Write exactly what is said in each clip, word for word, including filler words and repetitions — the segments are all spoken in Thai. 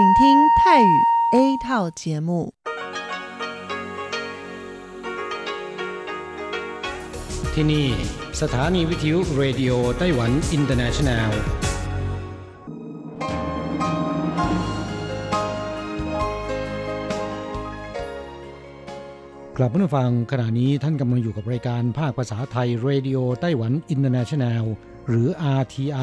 请听泰语 A 套节目。ที่นี่สถานีวิทยุ Radio Taiwan International กลับมาฟังขณะนี้ท่านกำลังอยู่กับรายการภาคภาษาไทย Radio Taiwan International หรือ อาร์ ที ไอ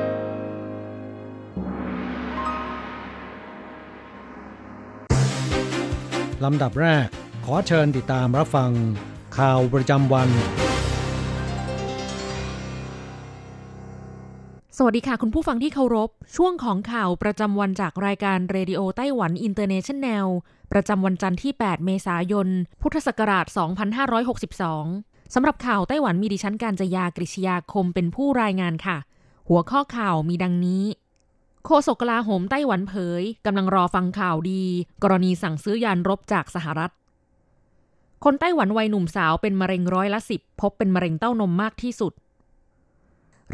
ลำดับแรกขอเชิญติดตามรับฟังข่าวประจำวันสวัสดีค่ะคุณผู้ฟังที่เคารพช่วงของข่าวประจำวันจากรายการ Radio Taiwan International ประจำวันจันทร์ที่แปดเมษายนพุทธศักราชสองพันห้าร้อยหกสิบสองสำหรับข่าวไต้หวันมีดิฉันกาญจยากฤษยาคมเป็นผู้รายงานค่ะหัวข้อข่าวมีดังนี้โฆษกกลาโหมไต้หวันเผยกำลังรอฟังข่าวดีกรณีสั่งซื้อยานรบจากสหรัฐคนไต้หวันวัยหนุ่มสาวเป็นมะเร็งร้อยละสิบพบเป็นมะเร็งเต้านมมากที่สุด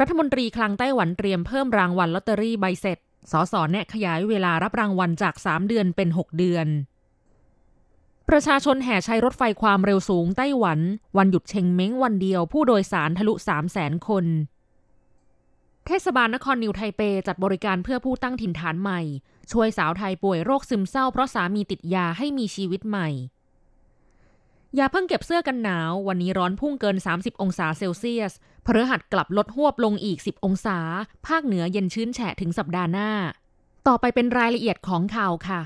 รัฐมนตรีคลังไต้หวันเตรียมเพิ่มรางวัลลอตเตอรี่ใบเสร็จสสแนะขยายเวลารับรางวัลจากสามเดือนเป็นหกเดือนประชาชนแห่ใช้รถไฟความเร็วสูงไต้หวันวันหยุดเชงเม้งวันเดียวผู้โดยสารทะลุ สามแสนคนเทศบาลนครนิวไทเปจัดบริการเพื่อผู้ตั้งถิ่นฐานใหม่ช่วยสาวไทยป่วยโรคซึมเศร้าเพราะสามีติดยาให้มีชีวิตใหม่อย่าเพิ่งเก็บเสื้อกันหนาววันนี้ร้อนพุ่งเกินสามสิบองศาเซลเซียสพฤหัสกลับลดหวบลงอีกสิบองศาภาคเหนือเย็นชื้นแฉะถึงสัปดาห์หน้าต่อไปเป็นรายละเอียดของข่าวค่ะ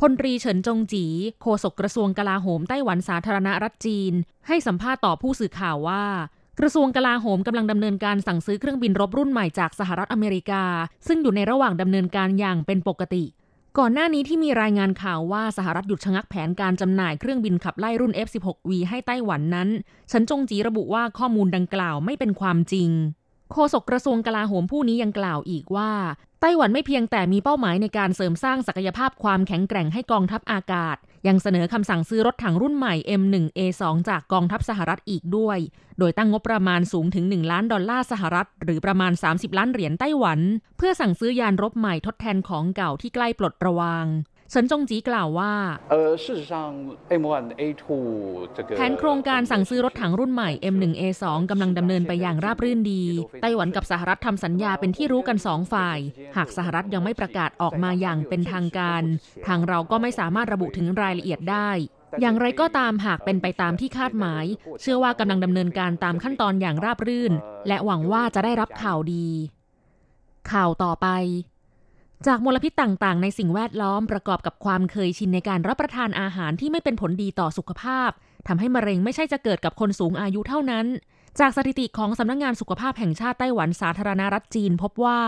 พลตรีเฉินจงจีโฆษกกระทรวงกลาโหมไต้หวันสาธารณรัฐจีนให้สัมภาษณ์ต่อผู้สื่อข่าวว่ากระทรวงกลาโหมกำลังดำเนินการสั่งซื้อเครื่องบินรบรุ่นใหม่จากสหรัฐอเมริกาซึ่งอยู่ในระหว่างดำเนินการอย่างเป็นปกติก่อนหน้านี้ที่มีรายงานข่าวว่าสหรัฐหยุดชะงักแผนการจำหน่ายเครื่องบินขับไล่รุ่น เอฟ สิบหก วี ให้ไต้หวันนั้นเฉินจงจีระบุว่าข้อมูลดังกล่าวไม่เป็นความจริงโฆษกกระทรวงกลาโหมผู้นี้ยังกล่าวอีกว่าไต้หวันไม่เพียงแต่มีเป้าหมายในการเสริมสร้างศักยภาพความแข็งแกร่งให้กองทัพอากาศยังเสนอคำสั่งซื้อรถถังรุ่นใหม่ เอ็ม หนึ่ง เอ สอง จากกองทัพสหรัฐอีกด้วยโดยตั้งงบประมาณสูงถึงหนึ่งล้านดอลลาร์สหรัฐหรือประมาณสามสิบล้านเหรียญไต้หวันเพื่อสั่งซื้อยานรบใหม่ทดแทนของเก่าที่ใกล้ปลดระวางเฉินจงจีกล่าวว่าแผนโครงการสั่งซื้อรถถังรุ่นใหม่ เอ็ม หนึ่ง เอ สอง กำลังดำเนินไปอย่างราบรื่นดีไต้หวันกับสหรัฐทำสัญญาเป็นที่รู้กันสองฝ่ายหากสหรัฐยังไม่ประกาศออกมาอย่างเป็นทางการทางเราก็ไม่สามารถระบุถึงรายละเอียดได้อย่างไรก็ตามหากเป็นไปตามที่คาดหมายเชื่อว่ากำลังดำเนินการตามขั้นตอนอย่างราบรื่นและหวังว่าจะได้รับข่าวดีข่าวต่อไปจากมลพิษต่างๆในสิ่งแวดล้อมประกอบกับความเคยชินในการรับประทานอาหารที่ไม่เป็นผลดีต่อสุขภาพทำให้มะเร็งไม่ใช่จะเกิดกับคนสูงอายุเท่านั้นจากสถิติของสำนักงานสุขภาพแห่งชาติไต้หวันสาธารณรัฐจีนพบว่า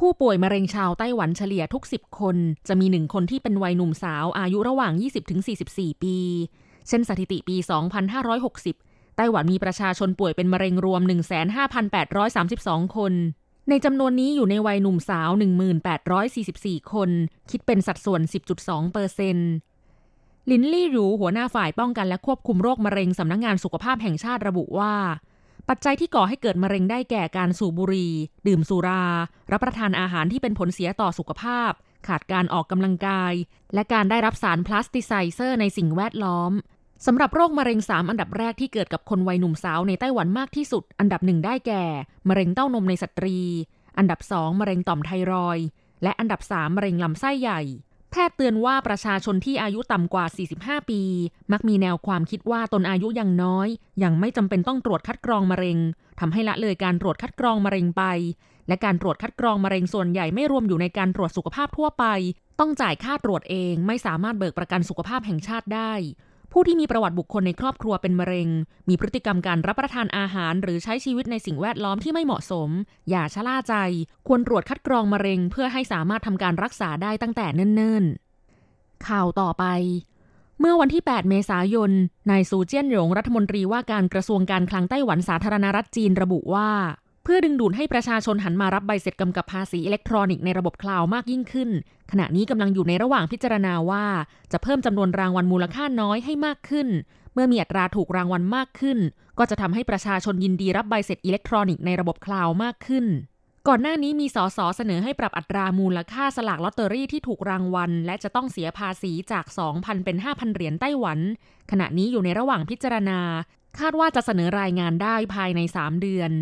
ผู้ป่วยมะเร็งชาวไต้หวันเฉลี่ยทุกสิบคนจะมีหนึ่งคนที่เป็นวัยหนุ่มสาวอายุระหว่าง ยี่สิบถึงสี่สิบสี่ปีเช่นสถิติปีสองพันห้าร้อยหกสิบไต้หวันมีประชาชนป่วยเป็นมะเร็งรวม หนึ่งแสนห้าพันแปดร้อยสามสิบสองคนในจำนวนนี้อยู่ในวัยหนุ่มสาว หนึ่งพันแปดร้อยสี่สิบสี่คนคิดเป็นสัดส่วน สิบจุดสองเปอร์เซ็นต์ ลินลี่หรูหัวหน้าฝ่ายป้องกันและควบคุมโรคมะเร็งสำนักงานสุขภาพแห่งชาติระบุว่าปัจจัยที่ก่อให้เกิดมะเร็งได้แก่การสูบบุหรี่ดื่มสุรารับประทานอาหารที่เป็นผลเสียต่อสุขภาพขาดการออกกำลังกายและการได้รับสารพลาสติไซเซอร์ในสิ่งแวดล้อมสำหรับโรคมะเร็งสามอันดับแรกที่เกิดกับคนวัยหนุ่มสาวในไต้หวันมากที่สุดอันดับหนึ่งได้แก่มะเร็งเต้านมในสตรีอันดับสองมะเร็งต่อมไทรอยด์และอันดับสามมะเร็งลำไส้ใหญ่แพทย์เตือนว่าประชาชนที่อายุต่ำกว่าสี่สิบห้าปีมักมีแนวความคิดว่าตนอายุยังน้อยยังไม่จำเป็นต้องตรวจคัดกรองมะเร็งทำให้ละเลยการตรวจคัดกรองมะเร็งไปและการตรวจคัดกรองมะเร็งส่วนใหญ่ไม่รวมอยู่ในการตรวจสุขภาพทั่วไปต้องจ่ายค่าตรวจเองไม่สามารถเบิกประกันสุขภาพแห่งชาติได้ผู้ที่มีประวัติบุคคลในครอบครัวเป็นมะเร็งมีพฤติกรรมการรับประทานอาหารหรือใช้ชีวิตในสิ่งแวดล้อมที่ไม่เหมาะสมอย่าชะล่าใจควรตรวจคัดกรองมะเร็งเพื่อให้สามารถทำการรักษาได้ตั้งแต่เนิ่นๆข่าวต่อไป เมื่อวันที่แปดเมษายนนายซูเจี้ยนหยงรัฐมนตรีว่าการกระทรวงการคลังไต้หวันสาธารณรัฐจีนระบุว่าเพื่อดึงดูดให้ประชาชนหันมารับใบเสร็จกำกับภาษีอิเล็กทรอนิกส์ในระบบคลาวด์มากยิ่งขึ้นขณะนี้กำลังอยู่ในระหว่างพิจารณาว่าจะเพิ่มจำนวนรางวัลมูลค่าน้อยให้มากขึ้นเมื่อมีอัตราถูกรางวัลมากขึ้นก็จะทำให้ประชาชนยินดีรับใบเสร็จอิเล็กทรอนิกส์ในระบบคลาวด์มากขึ้นก่อนหน้านี้มีสสเสนอให้ปรับอัตรามูลค่าสลากลอตเตอรี่ที่ถูกรางวัลและจะต้องเสียภาษีจาก สองพัน เป็น ห้าพัน เหรียญไต้หวันขณะนี้อยู่ในระหว่างพิจารณาคาดว่าจะเสนอรายงานได้ภายในสามเดือน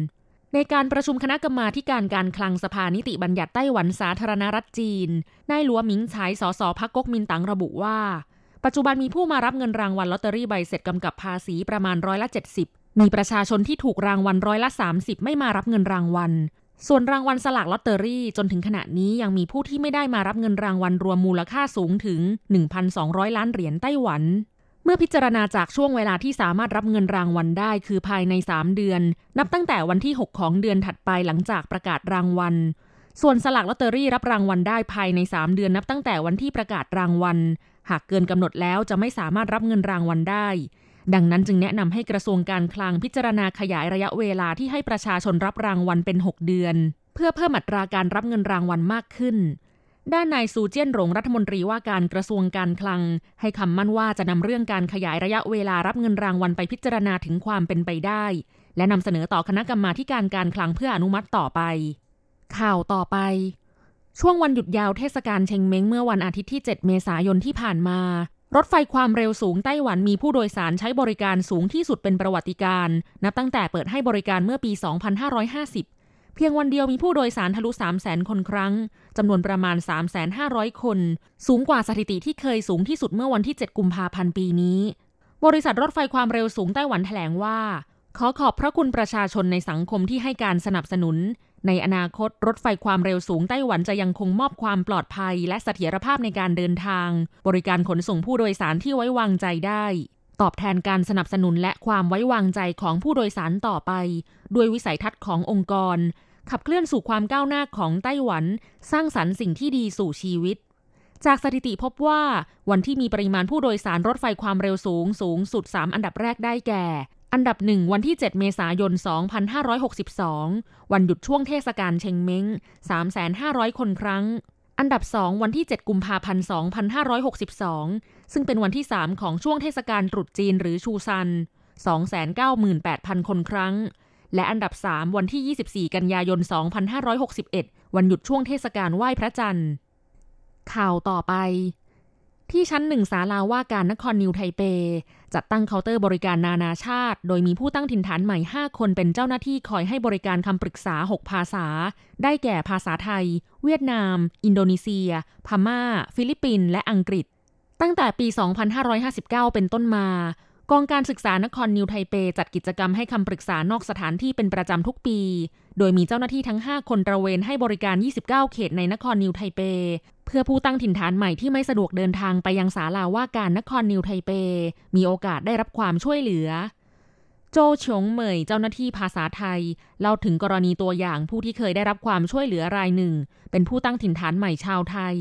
ในการประชุมคณะกรรมาการการคลังสภานิติบัญญัติไต้หวันสาธารณรัฐจีนนายหลัวหมิงไฉสสพรรคก๊กมินตั๋งระบุว่าปัจจุบันมีผู้มารับเงินรางวัลลอตเตอรี่ใบเสร็จกำกับภาษีประมาณร้อยละเจ็ดสิบมีประชาชนที่ถูกรางวัลร้อยละสามสิบไม่มารับเงินรางวัลส่วนรางวัลสลากลอตเตอรี่จนถึงขณะนี้ยังมีผู้ที่ไม่ได้มารับเงินรางวัลรวมมูลค่าสูงถึง หนึ่งพันสองร้อย ล้านเหรียญไต้หวันเมื่อพิจารณาจากช่วงเวลาที่สามารถรับเงินรางวัลได้คือภายในสามเดือนนับตั้งแต่วันที่หกของเดือนถัดไปหลังจากประกาศรางวัลส่วนสลากลอตเตอรี่รับรางวัลได้ภายในสามเดือนนับตั้งแต่วันที่ประกาศรางวัลหากเกินกำหนดแล้วจะไม่สามารถรับเงินรางวัลได้ดังนั้นจึงแนะนำให้กระทรวงการคลังพิจารณาขยายระยะเวลาที่ให้ประชาชนรับรางวัลเป็นหกเดือนเพื่อเพิ่มอัตราการรับเงินรางวัลมากขึ้นด้านนายซูเจี้ยนหลงรัฐมนตรีว่าการกระทรวงการคลังให้คำมั่นว่าจะนำเรื่องการขยายระยะเวลารับเงินรางวัลไปพิจารณาถึงความเป็นไปได้และนำเสนอต่อคณะกรรมาการการคลังเพื่ออนุมัติต่อไปข่าวต่อไปช่วงวันหยุดยาวเทศกาลเชงเม้งเมื่อวันอาทิตย์ที่เจ็ดเมษายนที่ผ่านมารถไฟความเร็วสูงไต้หวันมีผู้โดยสารใช้บริการสูงที่สุดเป็นประวัติการณ์นับตั้งแต่เปิดให้บริการเมื่อปี สองพันห้าร้อยห้าสิบ เพียงวันเดียวมีผู้โดยสารทะลุ สามแสนคนครั้งจำนวนประมาณ สามแสนห้าร้อยคนสูงกว่าสถิติที่เคยสูงที่สุดเมื่อวันที่เจ็ดกุมภาพันธ์ปีนี้บริษัทรถไฟความเร็วสูงไต้หวันแถลงว่าขอขอบพระคุณประชาชนในสังคมที่ให้การสนับสนุนในอนาคตรถไฟความเร็วสูงไต้หวันจะยังคงมอบความปลอดภัยและเสถียรภาพในการเดินทางบริการขนส่งผู้โดยสารที่ไว้วางใจได้ตอบแทนการสนับสนุนและความไว้วางใจของผู้โดยสารต่อไปด้วยวิสัยทัศน์ขององค์กรขับเคลื่อนสู่ความก้าวหน้าของไต้หวันสร้างสรรค์สิ่งที่ดีสู่ชีวิตจากสถิติพบว่าวันที่มีปริมาณผู้โดยสารรถไฟความเร็วสูงสูงสุดสามอันดับแรกได้แก่อันดับหนึ่งวันที่เจ็ดเมษายนสองพันห้าร้อยหกสิบสองวันหยุดช่วงเทศกาลเชงเม้ง สามแสนห้าร้อยคนครั้งอันดับสองวันที่เจ็ดกุมภาพันธ์สองพันห้าร้อยหกสิบสองซึ่งเป็นวันที่สามของช่วงเทศกาลตรุษจีนหรือชูซัน สองแสนเก้าหมื่นแปดพันคนครั้งและอันดับสามวันที่ยี่สิบสี่กันยายนสองพันห้าร้อยหกสิบเอ็ดวันหยุดช่วงเทศกาลไหว้พระจันทร์ข่าวต่อไปที่ชั้นหนึ่งศาลาว่าการนครนิวไทเปจัดตั้งเคาน์เตอร์บริการนานาชาติโดยมีผู้ตั้งถิ่นฐานใหม่ห้าคนเป็นเจ้าหน้าที่คอยให้บริการคำปรึกษาหกภาษาได้แก่ภาษาไทยเวียดนามอินโดนีเซียพม่าฟิลิปปินส์และอังกฤษตั้งแต่ปีสองพันห้าร้อยห้าสิบเก้าเป็นต้นมากองการศึกษานครนิวไทเปจัดกิจกรรมให้คำปรึกษานอกสถานที่เป็นประจำทุกปีโดยมีเจ้าหน้าที่ทั้งห้าคนตระเวนให้บริการยี่สิบเก้าเขตในนครนิวไทเปเพื่อผู้ตั้งถิ่นฐานใหม่ที่ไม่สะดวกเดินทางไปยังศาลาว่าการนครนิวไทเปมีโอกาสได้รับความช่วยเหลือโจเฉียงเหมยเจ้าหน้าที่ภาษาไทยเล่าถึงกรณีตัวอย่างผู้ที่เคยได้รับความช่วยเหลือรายหนึ่งเป็นผู้ตั้งถิ่นฐานใหม่ชาวไทย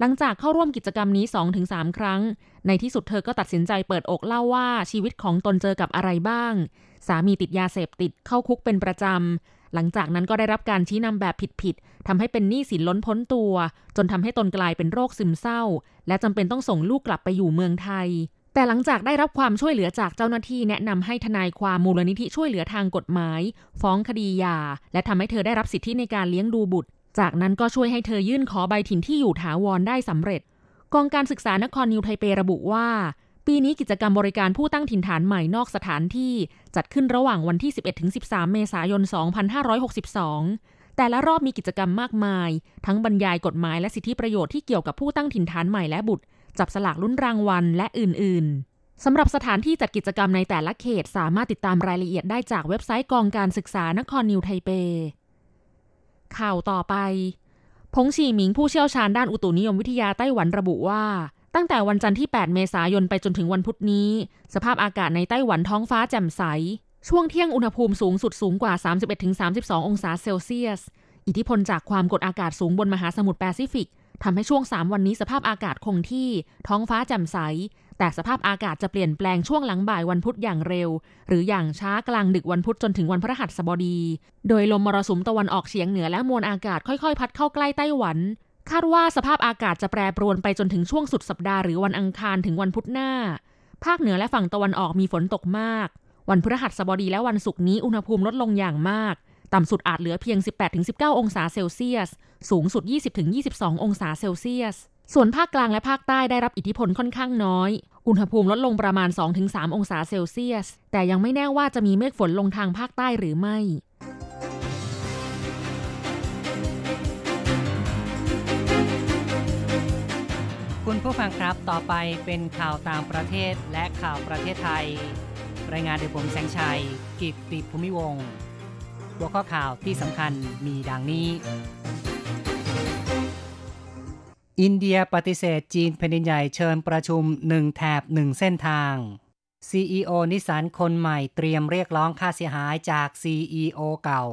หลังจากเข้าร่วมกิจกรรมนี้ สองถึงสามครั้งในที่สุดเธอก็ตัดสินใจเปิดอกเล่าว่าชีวิตของตนเจอกับอะไรบ้างสามีติดยาเสพติดเข้าคุกเป็นประจำหลังจากนั้นก็ได้รับการชี้นำแบบผิดๆทำให้เป็นหนี้สินล้นพ้นตัวจนทำให้ตนกลายเป็นโรคซึมเศร้าและจำเป็นต้องส่งลูกกลับไปอยู่เมืองไทยแต่หลังจากได้รับความช่วยเหลือจากเจ้าหน้าที่แนะนำให้ทนายความมูลนิธิช่วยเหลือทางกฎหมายฟ้องคดีหย่าและทำให้เธอได้รับสิทธิในการเลี้ยงดูบุตรจากนั้นก็ช่วยให้เธอยื่นขอใบถิ่นที่อยู่ถาวรได้สำเร็จกองการศึกษานครนิวไทเประบุว่าปีนี้กิจกรรมบริการผู้ตั้งถิ่นฐานใหม่นอกสถานที่จัดขึ้นระหว่างวันที่ สิบเอ็ดถึงสิบสามเมษายน สองพันห้าร้อยหกสิบสองแต่ละรอบมีกิจกรรมมากมายทั้งบรรยายกฎหมายและสิทธิประโยชน์ที่เกี่ยวกับผู้ตั้งถิ่นฐานใหม่และบุตรจับสลากลุ้นรางวัลและอื่นๆสำหรับสถานที่จัดกิจกรรมในแต่ละเขตสามารถติดตามรายละเอียดได้จากเว็บไซต์กองการศึกษานครนิวไทเปข่าวต่อไปพงฉีหมิงผู้เชี่ยวชาญด้านอุตุนิยมวิทยาไต้หวันระบุว่าตั้งแต่วันจันทร์ที่แปดเมษายนไปจนถึงวันพุธนี้สภาพอากาศในไต้หวันท้องฟ้าแจ่มใสช่วงเที่ยงอุณหภูมิสูงสุดสูงกว่า สามสิบเอ็ดถึงสามสิบสององศาเซลเซียสอิทธิพลจากความกดอากาศสูงบนมหาสมุทรแปซิฟิกทำให้ช่วงสามวันนี้สภาพอากาศคงที่ท้องฟ้าแจ่มใส แต่สภาพอากาศจะเปลี่ยนแปลงช่วงหลังบ่ายวันพุธอย่างเร็วหรืออย่างช้ากลางดึกวันพุธจนถึงวันพฤหัสบดีโดยลมมรสุมตะวันออกเฉียงเหนือและมวลอากาศค่อยๆพัดเข้าใกล้ไต้หวันคาดว่าสภาพอากาศจะแปรปรวนไปจนถึงช่วงสุดสัปดาห์หรือวันอังคารถึงวันพุธหน้าภาคเหนือและฝั่งตะวันออกมีฝนตกมากวันพฤหัสบดีและวันศุกร์นี้อุณหภูมิลดลงอย่างมากต่ำสุดอาจเหลือเพียง สิบแปดถึงสิบเก้า องศาเซลเซียสสูงสุด ยี่สิบถึงยี่สิบสอง องศาเซลเซียสส่วนภาคกลางและภาคใต้ได้รับอิทธิพลค่อนข้างน้อยอุณหภูมิลดลงประมาณ สองถึงสาม องศาเซลเซียสแต่ยังไม่แน่ว่าจะมีเมฆฝนลงทางภาคใต้หรือไม่คุณผู้ฟังครับต่อไปเป็นข่าวต่างประเทศและข่าวประเทศไทยรายงานโดยผมแสงชัยกิตติภูมิวงศ์หัวข้อข่าวที่สำคัญมีดังนี้อินเดียปฏิเสธจีนแผ่นดินใหญ่เชิญประชุมหนึ่งแถบหนึ่งเส้นทาง ซี อี โอ นิสสันคนใหม่เตรียมเรียกร้องค่าเสียหายจาก ซี อี โอ เก่า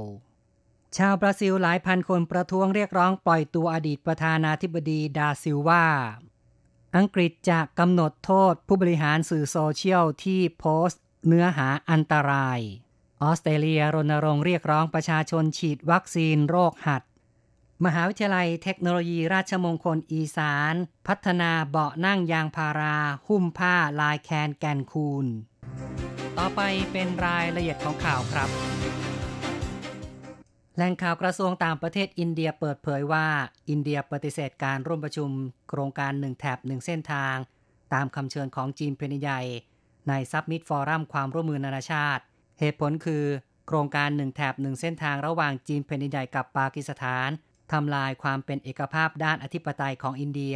ชาวบราซิลหลายพันคนประท้วงเรียกร้องปล่อยตัวอดีตประธานาธิบดีดาซิลวาอังกฤษจะกำหนดโทษผู้บริหารสื่อโซเชียลที่โพสต์เนื้อหาอันตรายออสเตรเลียรณรงค์เรียกร้องประชาชนฉีดวัคซีนโรคหัดมหาวิทยาลัยเทคโนโลยีราชมงคลอีสานพัฒนาเบาะนั่งยางพาราหุ้มผ้าลายแคนแก่นคูนต่อไปเป็นรายละเอียดของข่าวครับแหล่งข่าวกระทรวงต่างประเทศอินเดียเปิดเผยว่าอินเดียปฏิเสธการร่วมประชุมโครงการหนึ่งแถบหนึ่งเส้นทางตามคำเชิญของจีนแผ่นดินใหญ่ในซับมิตฟอรัมความร่วมมือนานาชาติเหตุผลคือโครงการหนึ่งแถบหนึ่งเส้นทางระหว่างจีนแผ่นดินใหญ่กับปากีสถานทำลายความเป็นเอกภาพด้านอธิปไตยของอินเดีย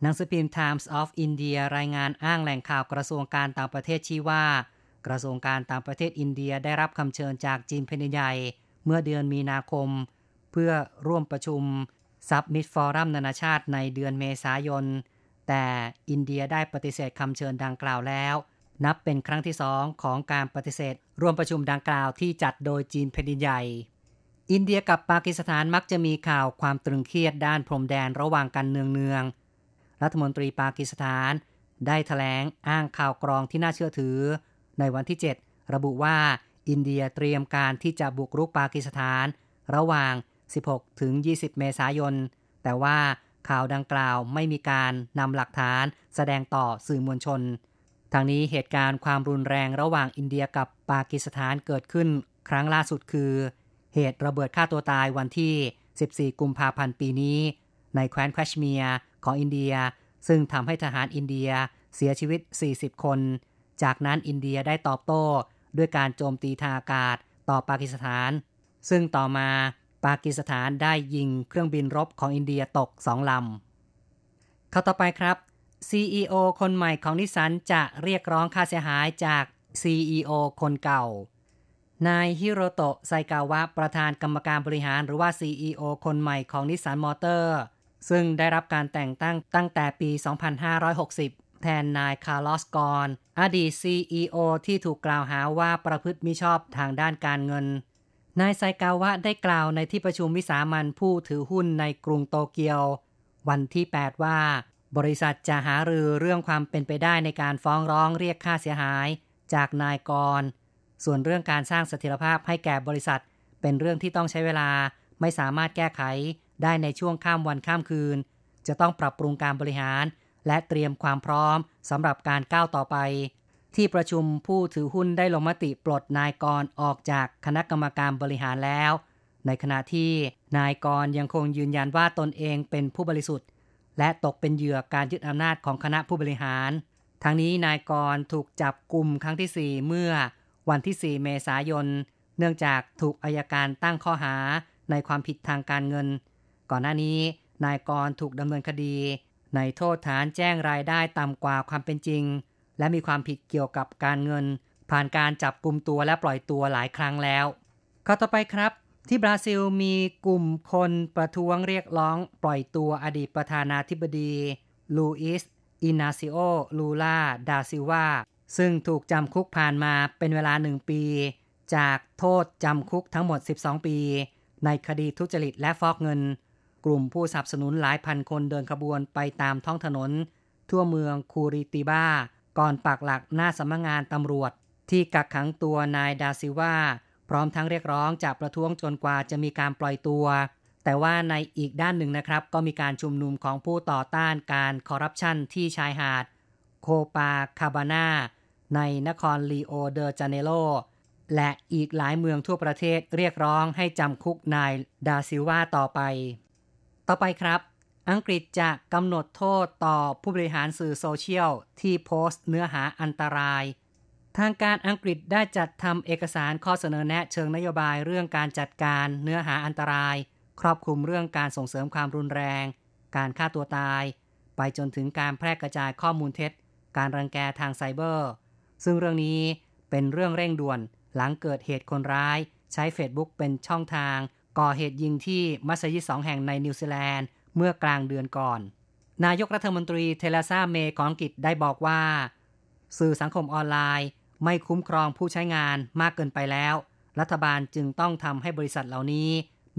หนังสือพิมพ์ Times of India รายงานอ้างแหล่งข่าวกระทรวงการต่างประเทศชี้ว่ากระทรวงการต่างประเทศอินเดียได้รับคำเชิญจากจีนแผ่นดินใหญ่เมื่อเดือนมีนาคมเพื่อร่วมประชุมซับมิตฟอรัมนานาชาติในเดือนเมษายนแต่อินเดียได้ปฏิเสธคำเชิญดังกล่าวแล้วนับเป็นครั้งที่สองของการปฏิเสธร่วมประชุมดังกล่าวที่จัดโดยจีนแผ่นดินใหญ่อินเดียกับปากีสถานมักจะมีข่าวความตรึงเครียดด้านพรมแดนระหว่างกันเนืองๆรัฐมนตรีปากีสถานได้แถลงอ้างข่าวกรองที่น่าเชื่อถือในวันที่เจ็ดระบุว่าอินเดียเตรียมการที่จะบุกรุกปากีสถานระหว่าง สิบหกถึงยี่สิบ เมษายนแต่ว่าข่าวดังกล่าวไม่มีการนำหลักฐานแสดงต่อสื่อมวลชนทางนี้เหตุการณ์ความรุนแรงระหว่างอินเดียกับปากีสถานเกิดขึ้นครั้งล่าสุดคือเหตุระเบิดฆ่าตัวตายวันที่สิบสี่กุมภาพันธ์ปีนี้ในแคว้นแคชเมียร์ของอินเดียซึ่งทำให้ทหารอินเดียเสียชีวิตสี่สิบคนจากนั้นอินเดียได้ตอบโต้ด้วยการโจมตีทางอากาศต่อปากีสถานซึ่งต่อมาปากีสถานได้ยิงเครื่องบินรบของอินเดียตกสองลำเข้าต่อไปครับ ซี อี โอ คนใหม่ของนิสสันจะเรียกร้องค่าเสียหายจาก ซี อี โอ คนเก่านายฮิโรโตะไซกาวะประธานกรรมการบริหารหรือว่า ซี อี โอ คนใหม่ของนิสสันมอเตอร์ซึ่งได้รับการแต่งตั้งตั้งแต่ปีสองพันห้าร้อยหกสิบแทนนายคาร์ลอสกอนอดีต ซี อี โอ ที่ถูกกล่าวหาว่าประพฤติมิชอบทางด้านการเงินนายไซกาวะได้กล่าวในที่ประชุมวิสามัญผู้ถือหุ้นในกรุงโตเกียววันที่แปดว่าบริษัทจะหารือเรื่องความเป็นไปได้ในการฟ้องร้องเรียกค่าเสียหายจากนายกรส่วนเรื่องการสร้างเสถียรภาพให้แก่บริษัทเป็นเรื่องที่ต้องใช้เวลาไม่สามารถแก้ไขได้ในช่วงข้ามวันข้ามคืนจะต้องปรับปรุงการบริหารและเตรียมความพร้อมสำหรับการก้าวต่อไปที่ประชุมผู้ถือหุ้นได้ลงมติปลดนายกรออกจากคณะกรรมการบริหารแล้วในขณะที่นายกรยังคงยืนยันว่าตนเองเป็นผู้บริสุทธิ์และตกเป็นเหยื่อการยึดอำนาจของคณะผู้บริหารทั้งนี้นายกรถูกจับกุมครั้งที่สี่เมื่อวันที่สี่เมษายนเนื่องจากถูกอัยการตั้งข้อหาในความผิดทางการเงินก่อนหน้านี้นายกรถูกดำเนินคดีในโทษฐานแจ้งรายได้ต่ำกว่าความเป็นจริงและมีความผิดเกี่ยวกับการเงินผ่านการจับกุมตัวและปล่อยตัวหลายครั้งแล้วข้อต่อไปครับที่บราซิลมีกลุ่มคนประท้วงเรียกร้องปล่อยตัวอดีตประธานาธิบดีลูอิสอินาซิโอลูลาดาซิลวาซึ่งถูกจำคุกผ่านมาเป็นเวลาหนึ่งปีจากโทษจำคุกทั้งหมดสิบสองปีในคดีทุจริตและฟอกเงินกลุ่มผู้สนับสนุนหลายพันคนเดินขบวนไปตามท้องถนน ทั่วเมืองคูริติบ้าก่อนปักหลักหน้าสำนักงานตำรวจที่กักขังตัวนายดาซิวาพร้อมทั้งเรียกร้องจากประท้วงจนกว่าจะมีการปล่อยตัวแต่ว่าในอีกด้านหนึ่งนะครับก็มีการชุมนุมของผู้ต่อต้านการคอร์รัปชันที่ชายหาดโคปาคาบานาในนครลีโอเดอจาเนโรและอีกหลายเมืองทั่วประเทศเรียกร้องให้จำคุกนายดาซิวาต่อไปต่อไปครับอังกฤษจะกำหนดโทษต่อผู้บริหารสื่อโซเชียลที่โพสต์เนื้อหาอันตรายทางการอังกฤษได้จัดทำเอกสารข้อเสนอแนะเชิงนโยบายเรื่องการจัดการเนื้อหาอันตรายครอบคลุมเรื่องการส่งเสริมความรุนแรงการฆ่าตัวตายไปจนถึงการแพร่กระจายข้อมูลเท็จการรังแกทางไซเบอร์ซึ่งเรื่องนี้เป็นเรื่องเร่งด่วนหลังเกิดเหตุคนร้ายใช้ Facebook เป็นช่องทางก่อเหตุยิงที่มัสยิดสองแห่งในนิวซีแลนด์เมื่อกลางเดือนก่อนนายกรัฐมนตรีเทเรซาเมย์ของอังกฤษได้บอกว่าสื่อสังคมออนไลน์ไม่คุ้มครองผู้ใช้งานมากเกินไปแล้วรัฐบาลจึงต้องทำให้บริษัทเหล่านี้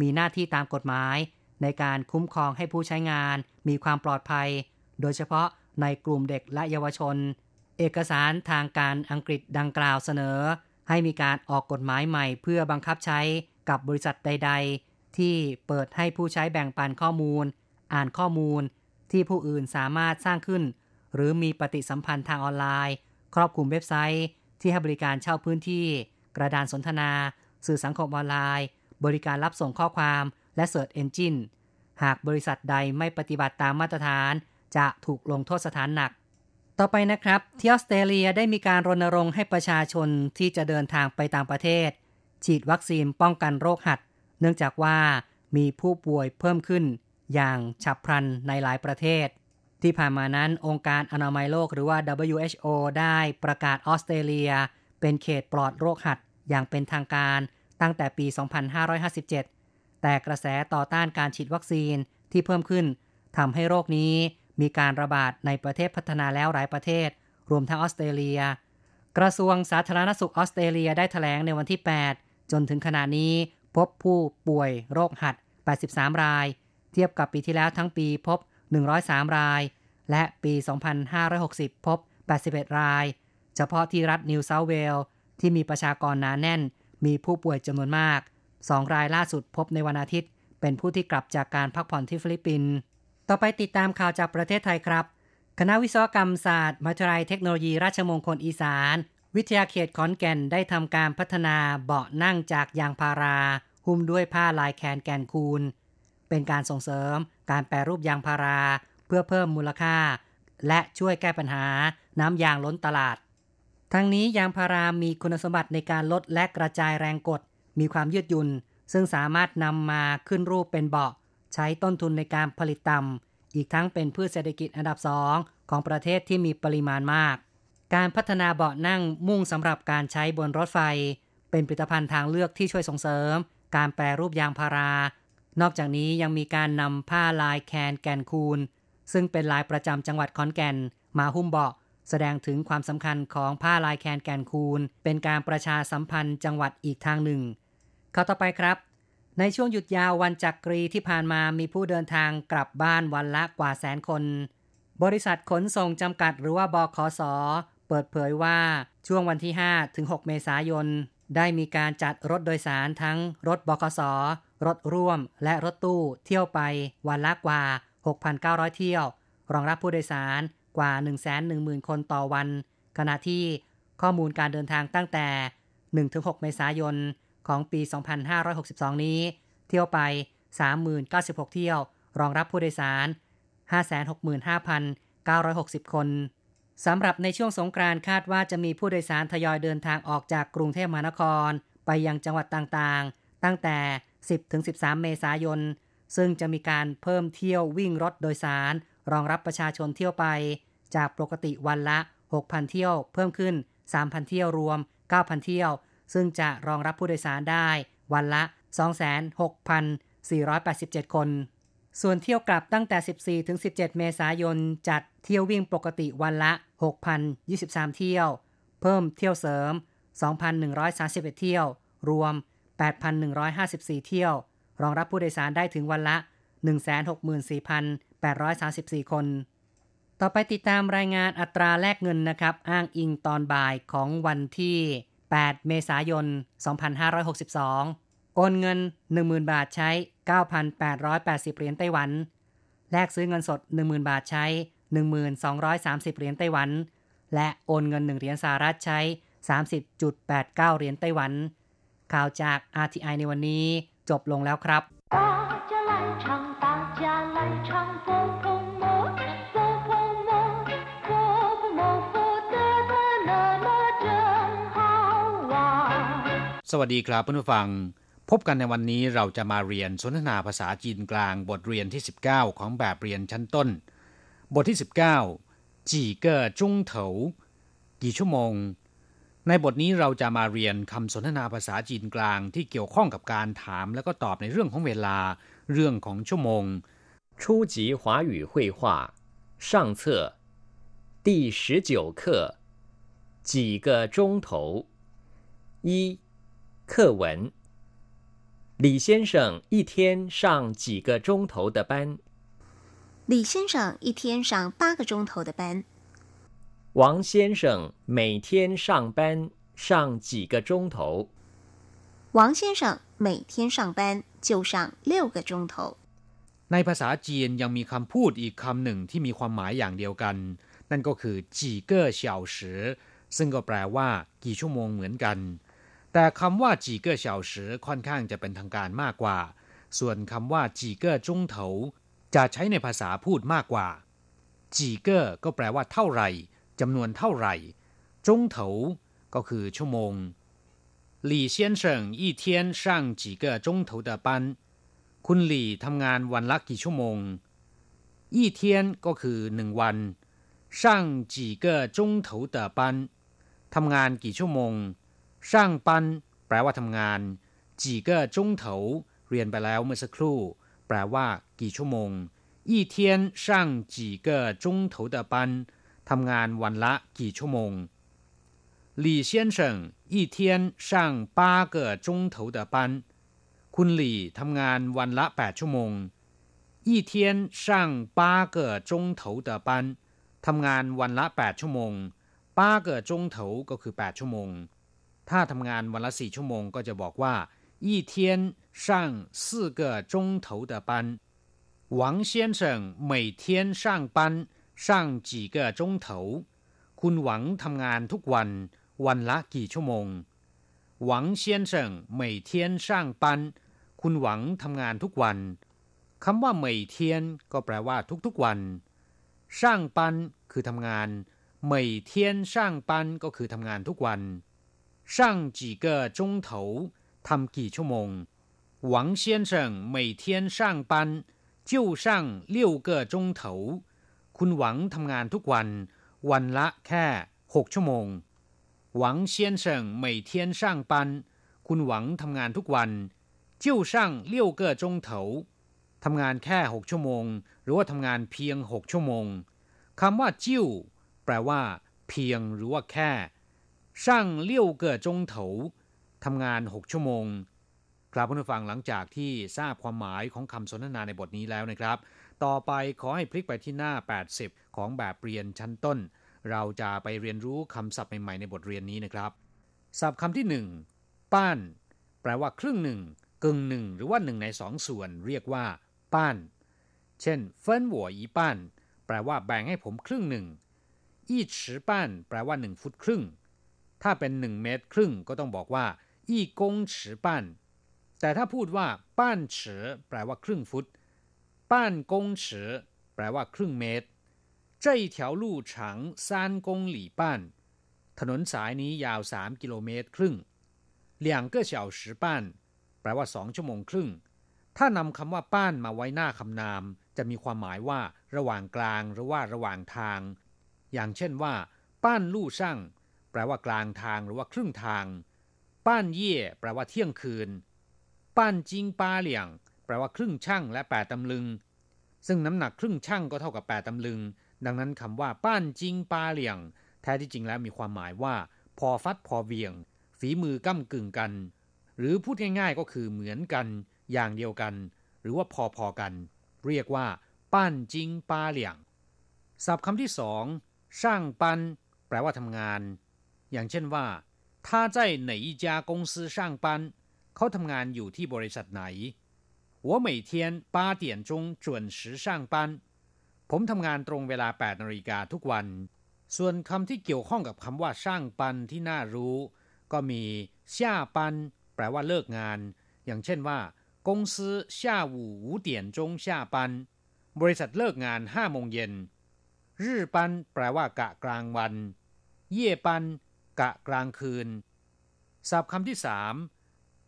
มีหน้าที่ตามกฎหมายในการคุ้มครองให้ผู้ใช้งานมีความปลอดภัยโดยเฉพาะในกลุ่มเด็กและเยาวชนเอกสารทางการอังกฤษดังกล่าวเสนอให้มีการออกกฎหมายใหม่เพื่อบังคับใช้กับบริษัทใดๆที่เปิดให้ผู้ใช้แบ่งปันข้อมูลอ่านข้อมูลที่ผู้อื่นสามารถสร้างขึ้นหรือมีปฏิสัมพันธ์ทางออนไลน์ครอบคลุมเว็บไซต์ที่ให้บริการเช่าพื้นที่กระดานสนทนาสื่อสังคมออนไลน์บริการรับส่งข้อความและเสิร์ชเอนจินหากบริษัทใดไม่ปฏิบัติตามมาตรฐานจะถูกลงโทษสถานหนักต่อไปนะครับที่ออสเตรเลียได้มีการรณรงค์ให้ประชาชนที่จะเดินทางไปต่างประเทศฉีดวัคซีนป้องกันโรคหัดเนื่องจากว่ามีผู้ป่วยเพิ่มขึ้นอย่างฉับพลันในหลายประเทศที่ผ่านมานั้นองค์การอนามัยโลกหรือว่า ดับเบิลยู เอช โอ ได้ประกาศออสเตรเลียเป็นเขตปลอดโรคหัดอย่างเป็นทางการตั้งแต่ปี สองพันห้าร้อยห้าสิบเจ็ด แต่กระแสต่อต้านการฉีดวัคซีนที่เพิ่มขึ้นทำให้โรคนี้มีการระบาดในประเทศพัฒนาแล้วหลายประเทศรวมทั้งออสเตรเลียกระทรวงสาธารณสุขออสเตรเลียได้แถลงในวันที่แปดจนถึงขณะนี้พบผู้ป่วยโรคหัดแปดสิบสามรายเทียบกับปีที่แล้วทั้งปีพบหนึ่งร้อยสามรายและปีสองพันห้าร้อยหกสิบพบแปดสิบเอ็ดรายเฉพาะที่รัฐนิวเซาท์เวลส์ที่มีประชากรหนาแน่นมีผู้ป่วยจำนวนมากสองรายล่าสุดพบในวันอาทิตย์เป็นผู้ที่กลับจากการพักผ่อนที่ฟิลิปปินส์ต่อไปติดตามข่าวจากประเทศไทยครับคณะวิศวกรรมศาสตร์มหาวิทยาลัยเทคโนโลยีราชมงคลอีสานวิทยาเขตขอนแก่นได้ทำการพัฒนาเบาะนั่งจากยางพาราหุ้มด้วยผ้าลายแคนแก่นคูนเป็นการส่งเสริมการแปรรูปยางพาราเพื่อเพิ่มมูลค่าและช่วยแก้ปัญหาน้ำยางล้นตลาดทั้งนี้ยางพารามีคุณสมบัติในการลดและกระจายแรงกดมีความยืดหยุ่นซึ่งสามารถนำมาขึ้นรูปเป็นเบาะใช้ต้นทุนในการผลิตต่ำอีกทั้งเป็นพืชเศรษฐกิจอันดับสองของประเทศที่มีปริมาณมากการพัฒนาเบาะนั่งมุ่งสำหรับการใช้บนรถไฟเป็นผลิตภัณฑ์ทางเลือกที่ช่วยส่งเสริมการแปรรูปยางพารานอกจากนี้ยังมีการนำผ้าลายแคนแก่นคูนซึ่งเป็นลายประจำจังหวัดขอนแก่นมาหุ้มเบาะแสดงถึงความสำคัญของผ้าลายแคนแก่นคูนเป็นการประชาสัมพันธ์จังหวัดอีกทางหนึ่งข่าวต่อไปครับในช่วงหยุดยาววันจักรีที่ผ่านมามีผู้เดินทางกลับบ้านวันละกว่าแสนคนบริษัทขนส่งจำกัดหรือว่าบขส.เปิดเผยว่าช่วงวันที่ห้าถึงหกเมษายนได้มีการจัดรถโดยสารทั้งรถบขส.รถร่วมและรถตู้เที่ยวไปวันละกว่า หกพันเก้าร้อย เที่ยวรองรับผู้โดยสารกว่า หนึ่งแสนหนึ่งหมื่น คนต่อวันขณะที่ข้อมูลการเดินทางตั้งแต่ หนึ่งถึงหก เมษายนของปี สองพันห้าร้อยหกสิบสอง นี้เที่ยวไป สามหมื่นเก้าสิบหก เที่ยวรองรับผู้โดยสาร ห้าแสนหกหมื่นห้าพันเก้าร้อยหกสิบ คนสำหรับในช่วงสงกรานต์คาดว่าจะมีผู้โดยสารทยอยเดินทางออกจากกรุงเทพมหานครไปยังจังหวัดต่างๆตั้งแต่ สิบถึงสิบสาม เมษายนซึ่งจะมีการเพิ่มเที่ยววิ่งรถโดยสารรองรับประชาชนเที่ยวไปจากปกติวันละ หกพัน เที่ยวเพิ่มขึ้น สามพัน เที่ยวรวม เก้าพัน เที่ยวซึ่งจะรองรับผู้โดยสารได้วันละ สองแสนหกพันสี่ร้อยแปดสิบเจ็ด คนส่วนเที่ยวกลับตั้งแต่ สิบสี่ถึงสิบเจ็ด เมษายนจัดเที่ยววิ่งปกติวันละ หกพันยี่สิบสาม เที่ยวเพิ่มเที่ยวเสริม สองพันหนึ่งร้อยสามสิบเอ็ด เที่ยวรวม แปดพันหนึ่งร้อยห้าสิบสี่ เที่ยวรองรับผู้โดยสารได้ถึงวันละ หนึ่งแสนหกหมื่นสี่พันแปดร้อยสามสิบสี่ คน ต่อไปติดตามรายงานอัตราแลกเงินนะครับอ้างอิงตอนบ่ายของวันที่แปดเมษายนสองพันห้าร้อยหกสิบสองโอนเงิน หนึ่งหมื่น บาทใช้ เก้าพันแปดร้อยแปดสิบ เหรียญไต้หวันแลกซื้อเงินสด หนึ่งหมื่น บาทใช้ หนึ่งพันสองร้อยสามสิบ เหรียญไต้หวันและโอนเงินหนึ่งเหรียญสหรัฐใช้ สามสิบจุดแปดเก้า เหรียญไต้หวันข่าวจาก อาร์ ที ไอ ในวันนี้จบลงแล้วครับสวัสดีครับเพื่อนผู้ฟังพบกันในวันนี้เราจะมาเรียนสนทนาภาษาจีนกลางบทเรียนที่สิบเก้าของแบบเรียนชั้นต้นบทที่สิบเก้าจีเก่อจุ้งเถากี่ชั่วโมงในบทนี้เราจะมาเรียนคำสนทนาภาษาจีนกลางที่เกี่ยวข้องกับการถามและก็ตอบในเรื่องของเวลาเรื่องของชั่วโมง初级华语绘画上册第สิบเก้า课几个钟头一课文李先生一天上几个钟头的班李先生一天上八个钟头的班王先生每天上班上几个钟头王先生每天上班就上六个钟头ในภาษาจีนยังมีคำพูดอีกคำหนึ่งที่มีความหมายอย่างเดียวกันนั่นก็คือจีเก่อ小时ซึ่งก็แปลว่ากี่ชั่วโมงเหมือนกันแต่คำว่าจีเก่อเฉาสือค่อนข้างจะเป็นทางการมากกว่าส่วนคำว่าจีเก่อจงเถาจะใช้ในภาษาพูดมากกว่าจีเก่อก็แปลว่าเท่าไหร่จำนวนเท่าไหร่จงเถาก็คือชั่วโมงหลี่เซียนเฉิง一天上几个钟头的班คุณหลี่ทำงานวันละกี่ชั่วโมง一天ก็คือหนึ่งวัน上几个钟头的班ทำงานกี่ชั่วโมงช่างปันแปลว่าทำงานจีเก่อจงเถาเรียนไปแล้วเมื่อสักครู่แปลว่ากี่ชั่วโมง一天上几个钟头的班ทำงานวันละกี่ชั่วโมง李先生一天上八个钟头的班คุณหลี่ทำงานวันละแปดชั่วโมง一天上八个钟头的班ทำงานวันละแปดชั่วโมง八个钟头ก็คือแปดชั่วโมงถ้าทำงานวันละสี่ชั่วโมงก็จะบอกว่า一天上四个钟头的班王先生每天上班上几个钟头คุณหวังทำงานทุกวันวันละกี่ชั่วโมง王先生每天上班คุณหวังทำงานทุกวันคำว่า每天ก็แปลว่าทุกๆวัน上班คือทำงาน每天上班ก็คือทำงานทุกวัน上几个钟头ทำกี่ชั่วโมง王先生每天上班就上六个钟头คุณหวังทำงานทุกวันวันละแค่หกชั่วโมง王先生每天上班คุณหวังทำงานทุกวัน就上六个钟头ทำงานแค่หกชั่วโมงหรือว่าทำงานเพียงหกชั่วโมงคำว่าจิ้วแปลว่าเพียงหรือว่าแค่ช่างเลี้ยวเก่อจงเถาทำงานหกชั่วโมงครับผู้ฟังหลังจากที่ทราบความหมายของคำสนทนาในบทนี้แล้วนะครับต่อไปขอให้พลิกไปที่หน้าแปดสิบของแบบเรียนชั้นต้นเราจะไปเรียนรู้คำศัพท์ใหม่ๆในบทเรียนนี้นะครับศัพท์คำที่หนึ่งป้านแปลว่าครึ่งหนึ่งกึ่งหนึ่งหรือว่าหนึ่งในสองส่วนเรียกว่าป้านเช่นเฟินหัวอีป้านแปลว่าแบ่งให้ผมครึ่งหนึ่งอี้ฉีป้านแปลว่าหนึ่งฟุตครึ่งถ้าเป็นหนึ่งเมตรครึ่งก็ต้องบอกว่าอี้กงฉีป้านแต่ถ้าพูดว่าป้านฉีแปลว่าครึ่งฟุตป้านกงฉีแปลว่าครึ่งเมตร这一条路长三公里半ถนนสายนี้ยาวสามกิโลเมตรครึ่ง两个小时半แปลว่าสองชั่วโมงครึ่งถ้านำคำว่าป้านมาไว้หน้าคำนามจะมีความหมายว่าระหว่างกลางหรือว่าระหว่างทางอย่างเช่นว่าป้านลู่ช่างแปลว่ากลางทางหรือว่าครึ่งทางป้านเย่แปลว่าเที่ยงคืนป้านจิงป้าเหลี่ยงแปลว่าครึ่งชั่งและแปดตำลึงซึ่งน้ำหนักครึ่งชั่งก็เท่ากับแปดตำลึงดังนั้นคำว่าป้านจิงป้าเหลี่ยงแท้ที่จริงแล้วมีความหมายว่าพอฟัดพอเวียงฝีมือก้ำกึ่งกันหรือพูดง่ายๆก็คือเหมือนกันอย่างเดียวกันหรือว่าพอๆกันเรียกว่าป้านจิงป้าเหลี่ยง ศัพท์คำที่สองช่างปันแปลว่าทำงานอย่างเช่นว่า他在哪一家公司上班เขาทำงานอยู่ที่บริษัทไหน我每天八点钟准时上班ผมทำงานตรงเวลาแปดนาฬิกาทุกวันส่วนคำที่เกี่ยวข้องกับคำว่าช่างปันที่น่ารู้ก็มีช่าปันแปลว่าเลิกงานอย่างเช่นว่า公司下午五点钟下班บริษัทเลิกงานห้าโมงเย็น日班แปลว่ากะกลางวันเย่ปันกะกลางคืนศัพท์คำที่สาม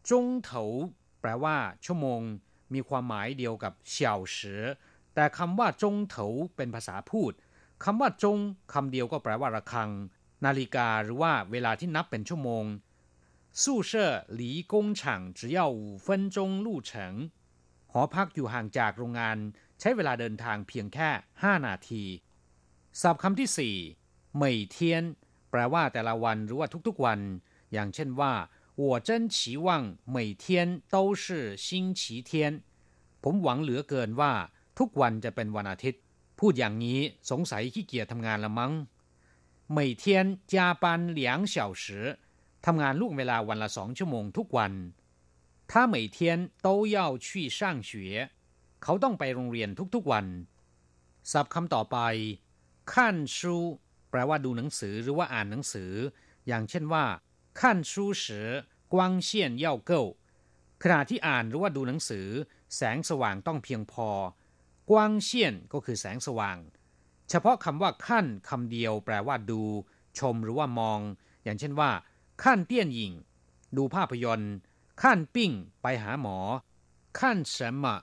จงเถาแปลว่าชั่วโมงมีความหมายเดียวกับเฉี่ยวเฉอแต่คำว่าจงเถาเป็นภาษาพูดคำว่าจงคำเดียวก็แปลว่าระฆังนาฬิกาหรือว่าเวลาที่นับเป็นชั่วโมงสู้เช่อหลีกงฉัง只要五分钟路程หอพักอยู่ห่างจากโรงงานใช้เวลาเดินทางเพียงแค่ห้านาทีศัพท์คำที่สี่เหมยเทียนแปลว่าแต่ละวันหรือว่าทุกๆวันอย่างเช่นว่า我真期望每天都是星期天ผมหวังเหลือเกินว่าทุกวันจะเป็นวันอาทิตย์พูดอย่างนี้สงสัยขี้เกียจทำงานละมั้ง每天加班两小时ทำงานล่วงเวลาวันละสองชั่วโมงทุกวัน他每天都要去上学เขาต้องไปโรงเรียนทุกๆวันศัพท์คำต่อไปขั้นชูแปลว่าดูหนังสือหรือว่าอ่านหนังสืออย่างเช่นว่าขั้นชูเสือกวางเซียนเย่าเก้าขณะที่อ่านหรือว่าดูหนังสือแสงสว่างต้องเพียงพอกวางเซียนก็คือแสงสว่างเฉพาะคำว่าขั้นคำเดียวแปลว่าดูชมหรือว่ามองอย่างเช่นว่าขั้นเตี้ยนหญิงดูภาพยนตร์ขั้นปิ้งไปหาหมอขั้นเสมะ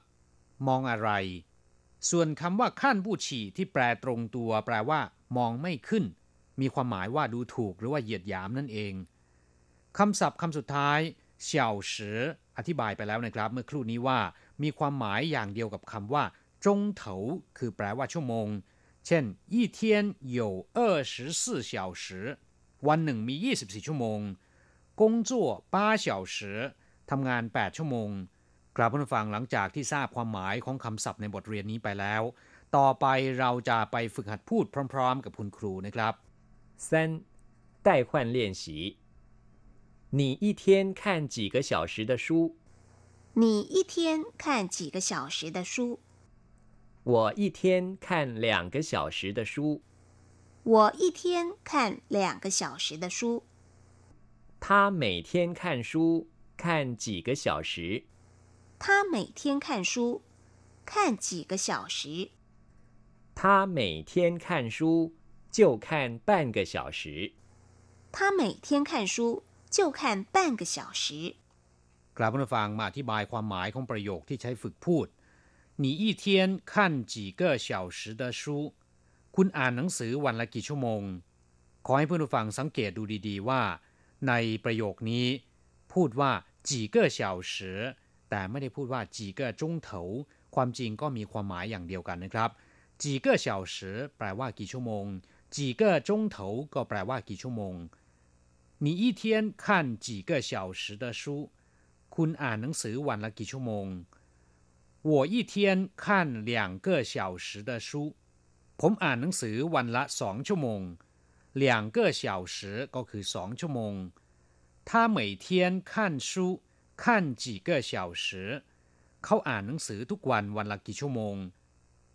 มองอะไรส่วนคำว่าขั้นผู้ฉี่ที่แปลตรงตัวแปลว่ามองไม่ขึ้นมีความหมายว่าดูถูกหรือว่าเหยียดหยามนั่นเองคำศัพท์คำสุดท้ายเฉี่ยวเฉออธิบายไปแล้วนะครับเมื่อครู่นี้ว่ามีความหมายอย่างเดียวกับคำว่าจงเถาคือแปลว่าชั่วโมงเช่น一天有二十四小时วันหนึ่งมียี่สิบสี่ชั่วโมง工作八小时ทำงานแปดชั่วโมงกลับมาฟังหลังจากที่ทราบความหมายของคำศัพท์ในบทเรียนนี้ไปแล้วต่อไปเราจะไปฝึกหัดพูดพร้อมๆกับคุณครูนะครับสาม代换练习你一天看几个小时的书你一天看几个小时的书我一天看两个小时的书我一天看两个小时的书他每天看书看几个小时他每天看书，看几个小时。他每天看书就看半个小时。他每天看书就看半个小时。กลับมาฟังมาอธิบายความหมายของประโยคที่ใช้ฝึกพูด你一天看几个小时的书คุณอ่านหนังสือวันละกี่ชั่วโมงขอให้เพื่อนผู้ฟังสังเกตดูดีๆว่าในประโยคนี้พูดว่า几个小时แต่ไม่ได้พูดว่าจีเก้อจงเถาความจริงก็มีความหมายอย่างเดียวกันนะครับจีเก้อเฉาเฉอแปลว่ากี่ชั่วโมงจีเก้อจงเถาก็แปลว่ากี่ชั่วโมง你一天看几个小时的书คุณอ่านหนังสือวันละกี่ชั่วโมง我一天看两个小时的书ผมอ่านหนังสือวันละสองชั่วโมง两个小时ก็คือสองชั่วโมง他每天看书ขั้นจีเก้อเฉาเฉอเขาอ่านหนังสือทุกวันวันละกี่ชั่วโมง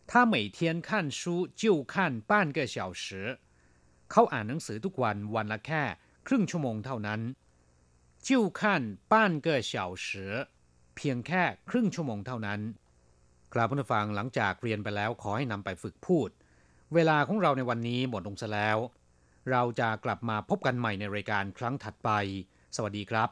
他每天看书就看半个小时เขาอ่านหนังสือทุกวันวันละแค่ครึ่งชั่วโมงเท่านั้น就看半个小时เพียงแค่ครึ่งชั่วโมงเท่านั้นกราบผู้ฟังหลังจากเรียนไปแล้วขอให้นำไปฝึกพูดเวลาของเราในวันนี้หมดลงซะแล้วเราจะกลับมาพบกันใหม่ในรายการครั้งถัดไปสวัสดีครับ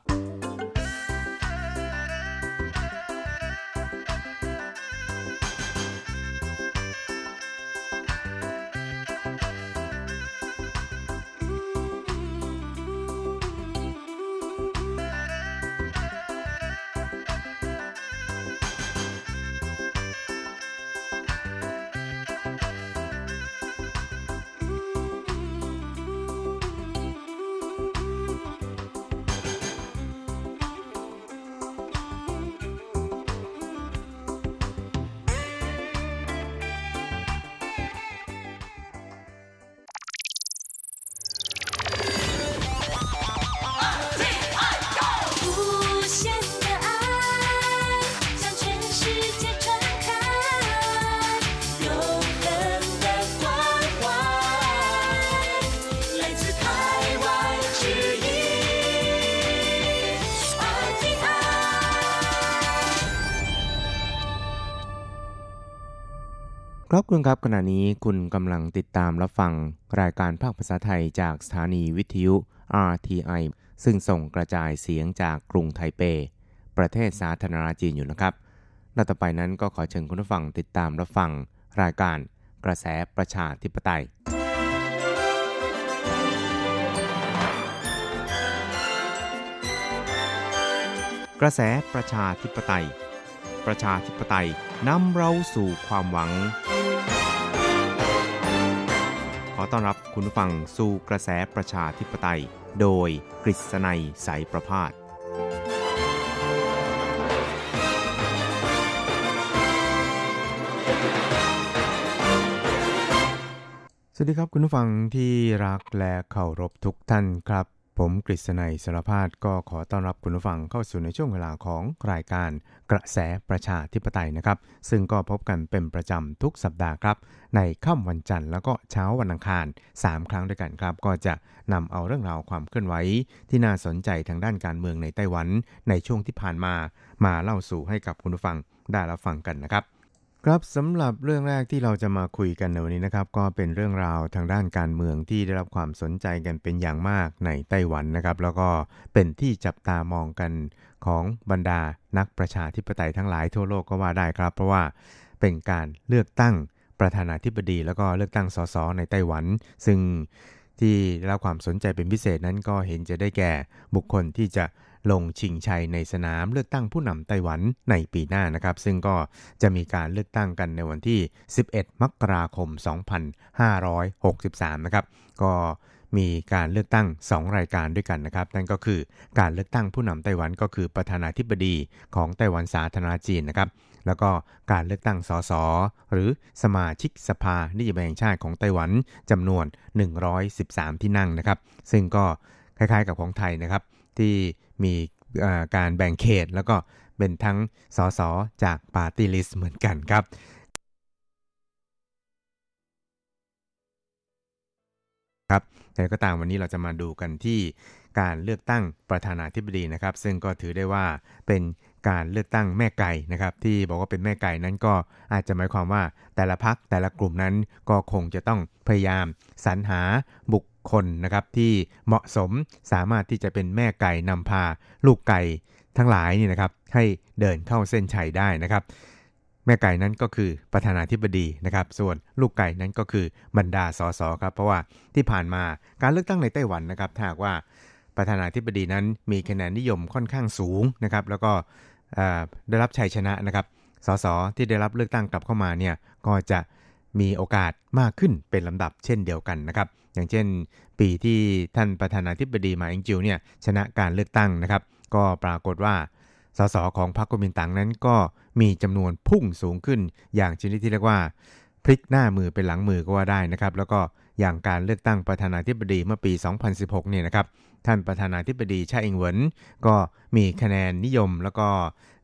ครับคุณครับขณะนี้คุณกำลังติดตามรับฟังรายการภาคภาษาไทยจากสถานีวิทยุ อาร์ ที ไอ ซึ่งส่งกระจายเสียงจากกรุงไทเปประเทศสาธารณรัฐจีนอยู่นะครับและต่อไปนั้นก็ขอเชิญคุณผู้ฟังติดตามรับฟังรายการกระแสประชาธิปไตยกระแสประชาธิปไตยประชาธิปไตยนำเราสู่ความหวังขอต้อนรับคุณผู้ฟังสู่กระแสประชาธิปไตยโดยกฤษณัยสายประภาสสวัสดีครับคุณผู้ฟังที่รักและเคารพทุกท่านครับผมกฤษณัยสารพาสก็ขอต้อนรับคุณผู้ฟังเข้าสู่ในช่วงเวลาของรายการกระแสประชาธิปไตยนะครับซึ่งก็พบกันเป็นประจำทุกสัปดาห์ครับในค่ำวันจันทร์แล้วก็เช้าวันอังคารสามครั้งด้วยกันครับก็จะนำเอาเรื่องราวความเคลื่อนไหวที่น่าสนใจทางด้านการเมืองในไต้หวันในช่วงที่ผ่านมามาเล่าสู่ให้กับคุณผู้ฟังได้รับฟังกันนะครับครับสำหรับเรื่องแรกที่เราจะมาคุยกันในวันนี้นะครับก็เป็นเรื่องราวทางด้านการเมืองที่ได้รับความสนใจกันเป็นอย่างมากในไต้หวันนะครับแล้วก็เป็นที่จับตามองกันของบรรดานักประชาธิปไตยทั้งหลายทั่วโลกก็ว่าได้ครับเพราะว่าเป็นการเลือกตั้งประธานาธิบดีแล้วก็เลือกตั้งส.ส.ในไต้หวันซึ่งที่ได้รับความสนใจเป็นพิเศษนั้นก็เห็นจะได้แก่บุคคลที่จะลงชิงชัยในสนามเลือกตั้งผู้นำไต้หวันในปีหน้านะครับซึ่งก็จะมีการเลือกตั้งกันในวันที่สิบเอ็ดมกราคมสองพันห้าร้อยหกสิบสามนะครับก็มีการเลือกตั้งสองรายการด้วยกันนะครับนั่นก็คือการเลือกตั้งผู้นำไต้หวันก็คือประธานาธิบดีของไต้หวันสาธารณรัฐจีนนะครับแล้วก็การเลือกตั้งส.ส.หรือสมาชิกสภานิติบัญญัติแห่งชาติของไต้หวันจำนวนหนึ่งร้อยสิบสามที่นั่งนะครับซึ่งก็คล้ายๆกับของไทยนะครับที่มีการแบ่งเขตแล้วก็เป็นทั้งส.ส.จากปาร์ตี้ลิสต์เหมือนกันครับครับแต่ก็ตามวันนี้เราจะมาดูกันที่การเลือกตั้งประธานาธิบดีนะครับซึ่งก็ถือได้ว่าเป็นการเลือกตั้งแม่ไก่นะครับที่บอกว่าเป็นแม่ไก่นั้นก็อาจจะหมายความว่าแต่ละพรรคแต่ละกลุ่มนั้นก็คงจะต้องพยายามสรรหาบุคคลนะครับที่เหมาะสมสามารถที่จะเป็นแม่ไก่นำพาลูกไก่ทั้งหลายนี่นะครับให้เดินเข้าเส้นชัยได้นะครับแม่ไก่นั้นก็คือประธานาธิบดีนะครับส่วนลูกไก่นั้นก็คือบรรดาส.ส.ครับเพราะว่าที่ผ่านมาการเลือกตั้งในไต้หวันนะครับถ้าหากว่าประธานาธิบดีนั้นมีคะแนนนิยมค่อนข้างสูงนะครับแล้วก็ได้รับชัยชนะนะครับส.ส.ที่ได้รับเลือกตั้งกลับเข้ามาเนี่ยก็จะมีโอกาสมากขึ้นเป็นลำดับเช่นเดียวกันนะครับอย่างเช่นปีที่ท่านประธานาธิบดีมาอิงจิวเนี่ยชนะการเลือกตั้งนะครับก็ปรากฏว่าส.ส.ของพรรคก๊กมินตั๋งนั้นก็มีจำนวนพุ่งสูงขึ้นอย่างชนิดที่เรียกว่าพลิกหน้ามือเป็นหลังมือก็ว่าได้นะครับแล้วก็อย่างการเลือกตั้งประธานาธิบดีเมื่อปีสองพันสิบหกเนี่ยนะครับท่านประธานาธิบดีไช่อิงเหวินก็มีคะแนนนิยมแล้วก็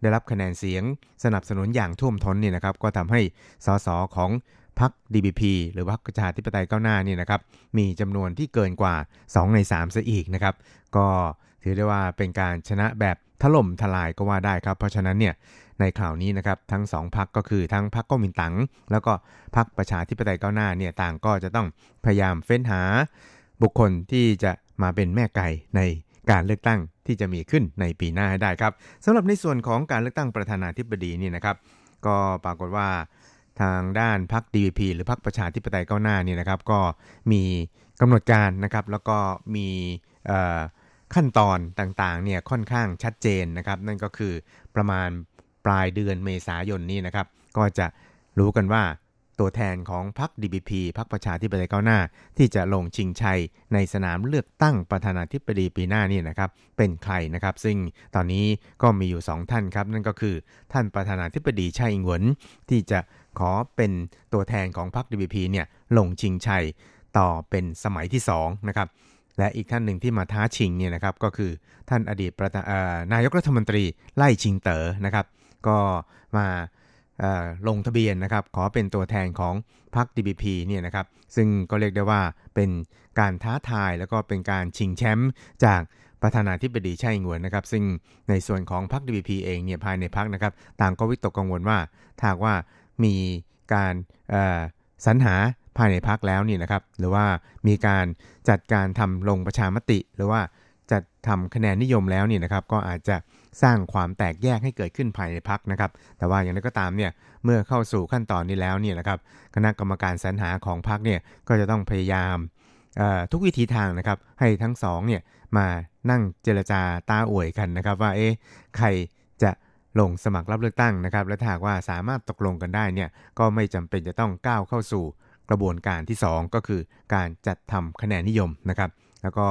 ได้รับคะแนนเสียงสนับสนุนอย่างท่วมท้นเนี่ยนะครับก็ทำให้ส.ส.ของพรรค ดี บี พี หรือพรรคประชาธิปไตยก้าวหน้านี่นะครับมีจำนวนที่เกินกว่าสองในสามซะอีกนะครับก็ถือได้ว่าเป็นการชนะแบบถล่มทลายก็ว่าได้ครับเพราะฉะนั้นเนี่ยในคราวนี้นะครับทั้งสองพรรคก็คือทั้งพรรคก๊กมินตั๋งแล้วก็พรรคประชาธิปไตยก้าวหน้าเนี่ยต่างก็จะต้องพยายามเฟ้นหาบุคคลที่จะมาเป็นแม่ไก่ในการเลือกตั้งที่จะมีขึ้นในปีหน้าได้ครับสำหรับในส่วนของการเลือกตั้งประธานาธิบดีนี่นะครับก็ปรากฏว่าทางด้านพรรค ดี วี พี หรือพรรคประชาธิปไตยก้าวหน้านี่นะครับก็มีกำหนดการนะครับแล้วก็มีขั้นตอนต่างๆเนี่ยค่อนข้างชัดเจนนะครับนั่นก็คือประมาณปลายเดือนเมษายนนี้นะครับก็จะรู้กันว่าตัวแทนของพรรค ดี บี พี พรรคประชาธิปไตยก้าวหน้าที่จะลงชิงชัยในสนามเลือกตั้งประธานาธิบดีปีหน้านี่นะครับเป็นใครนะครับซึ่งตอนนี้ก็มีอยู่สองท่านครับนั่นก็คือท่านประธานาธิบดีไช่อิงเหวินที่จะขอเป็นตัวแทนของพรรค ดี บี พี เนี่ยลงชิงชัยต่อเป็นสมัยที่สองนะครับและอีกท่านหนึ่งที่มาท้าชิงเนี่ยนะครับก็คือท่านอดีตประธานนายกรัฐมนตรีไล่ชิงเต๋อนะครับก็มาลงทะเบียนนะครับขอเป็นตัวแทนของพรรค ดี บี พี เนี่ยนะครับซึ่งก็เรียกได้ว่าเป็นการท้าทายแล้วก็เป็นการชิงแชมป์จากประธานาธิบดีไช่อิงเหวินนะครับซึ่งในส่วนของพรรค ดี บี พี เองเนี่ยภายในพรรคนะครับต่างก็วิตกกังวลว่าถ้าว่ามี การสรรหาภายในพรรคแล้วนี่นะครับหรือว่ามีการจัดการทำลงประชามติหรือว่าจัดทำคะแนนนิยมแล้วนี่นะครับก็อาจจะสร้างความแตกแยกให้เกิดขึ้นภายในพรรคนะครับแต่ว่าอย่างไรก็ตามเนี่ยเมื่อเข้าสู่ขั้นตอนนี้แล้วเนี่ยนะครับคณะกรรมการสรรหาของพรรคเนี่ยก็จะต้องพยายามทุกวิธีทางนะครับให้ทั้งสองเนี่ยมานั่งเจรจาตาอ่วยกันนะครับว่าเอ๊ะใครจะลงสมัครรับเลือกตั้งนะครับและถ้าหากว่าสามารถตกลงกันได้เนี่ยก็ไม่จำเป็นจะต้องก้าวเข้าสู่กระบวนการที่สองก็คือการจัดทำคะแนนนิยมนะครับแล้วก็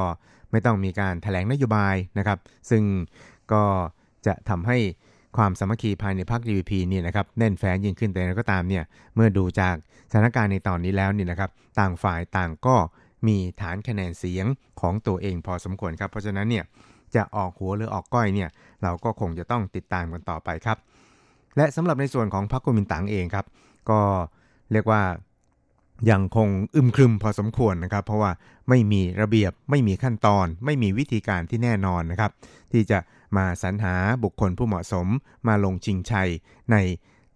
ไม่ต้องมีการแถลงนโยบายนะครับซึ่งก็จะทำให้ความสามัคคีภายในพรรค ดี วี พี เนี่ยนะครับแน่นแฟ้นยิ่งขึ้นแต่ก็ตามเนี่ยเมื่อดูจากสถานการณ์ในตอนนี้แล้วนี่นะครับต่างฝ่ายต่างก็มีฐานคะแนนเสียงของตัวเองพอสมควรครับเพราะฉะนั้นเนี่ยจะออกหัวหรือออกก้อยเนี่ยเราก็คงจะต้องติดตามกันต่อไปครับและสำหรับในส่วนของพรรคกุมินตังเองครับก็เรียกว่ายังคงอึมครึมพอสมควรนะครับเพราะว่าไม่มีระเบียบไม่มีขั้นตอนไม่มีวิธีการที่แน่นอนนะครับที่จะมาสรรหาบุคคลผู้เหมาะสมมาลงชิงชัยใน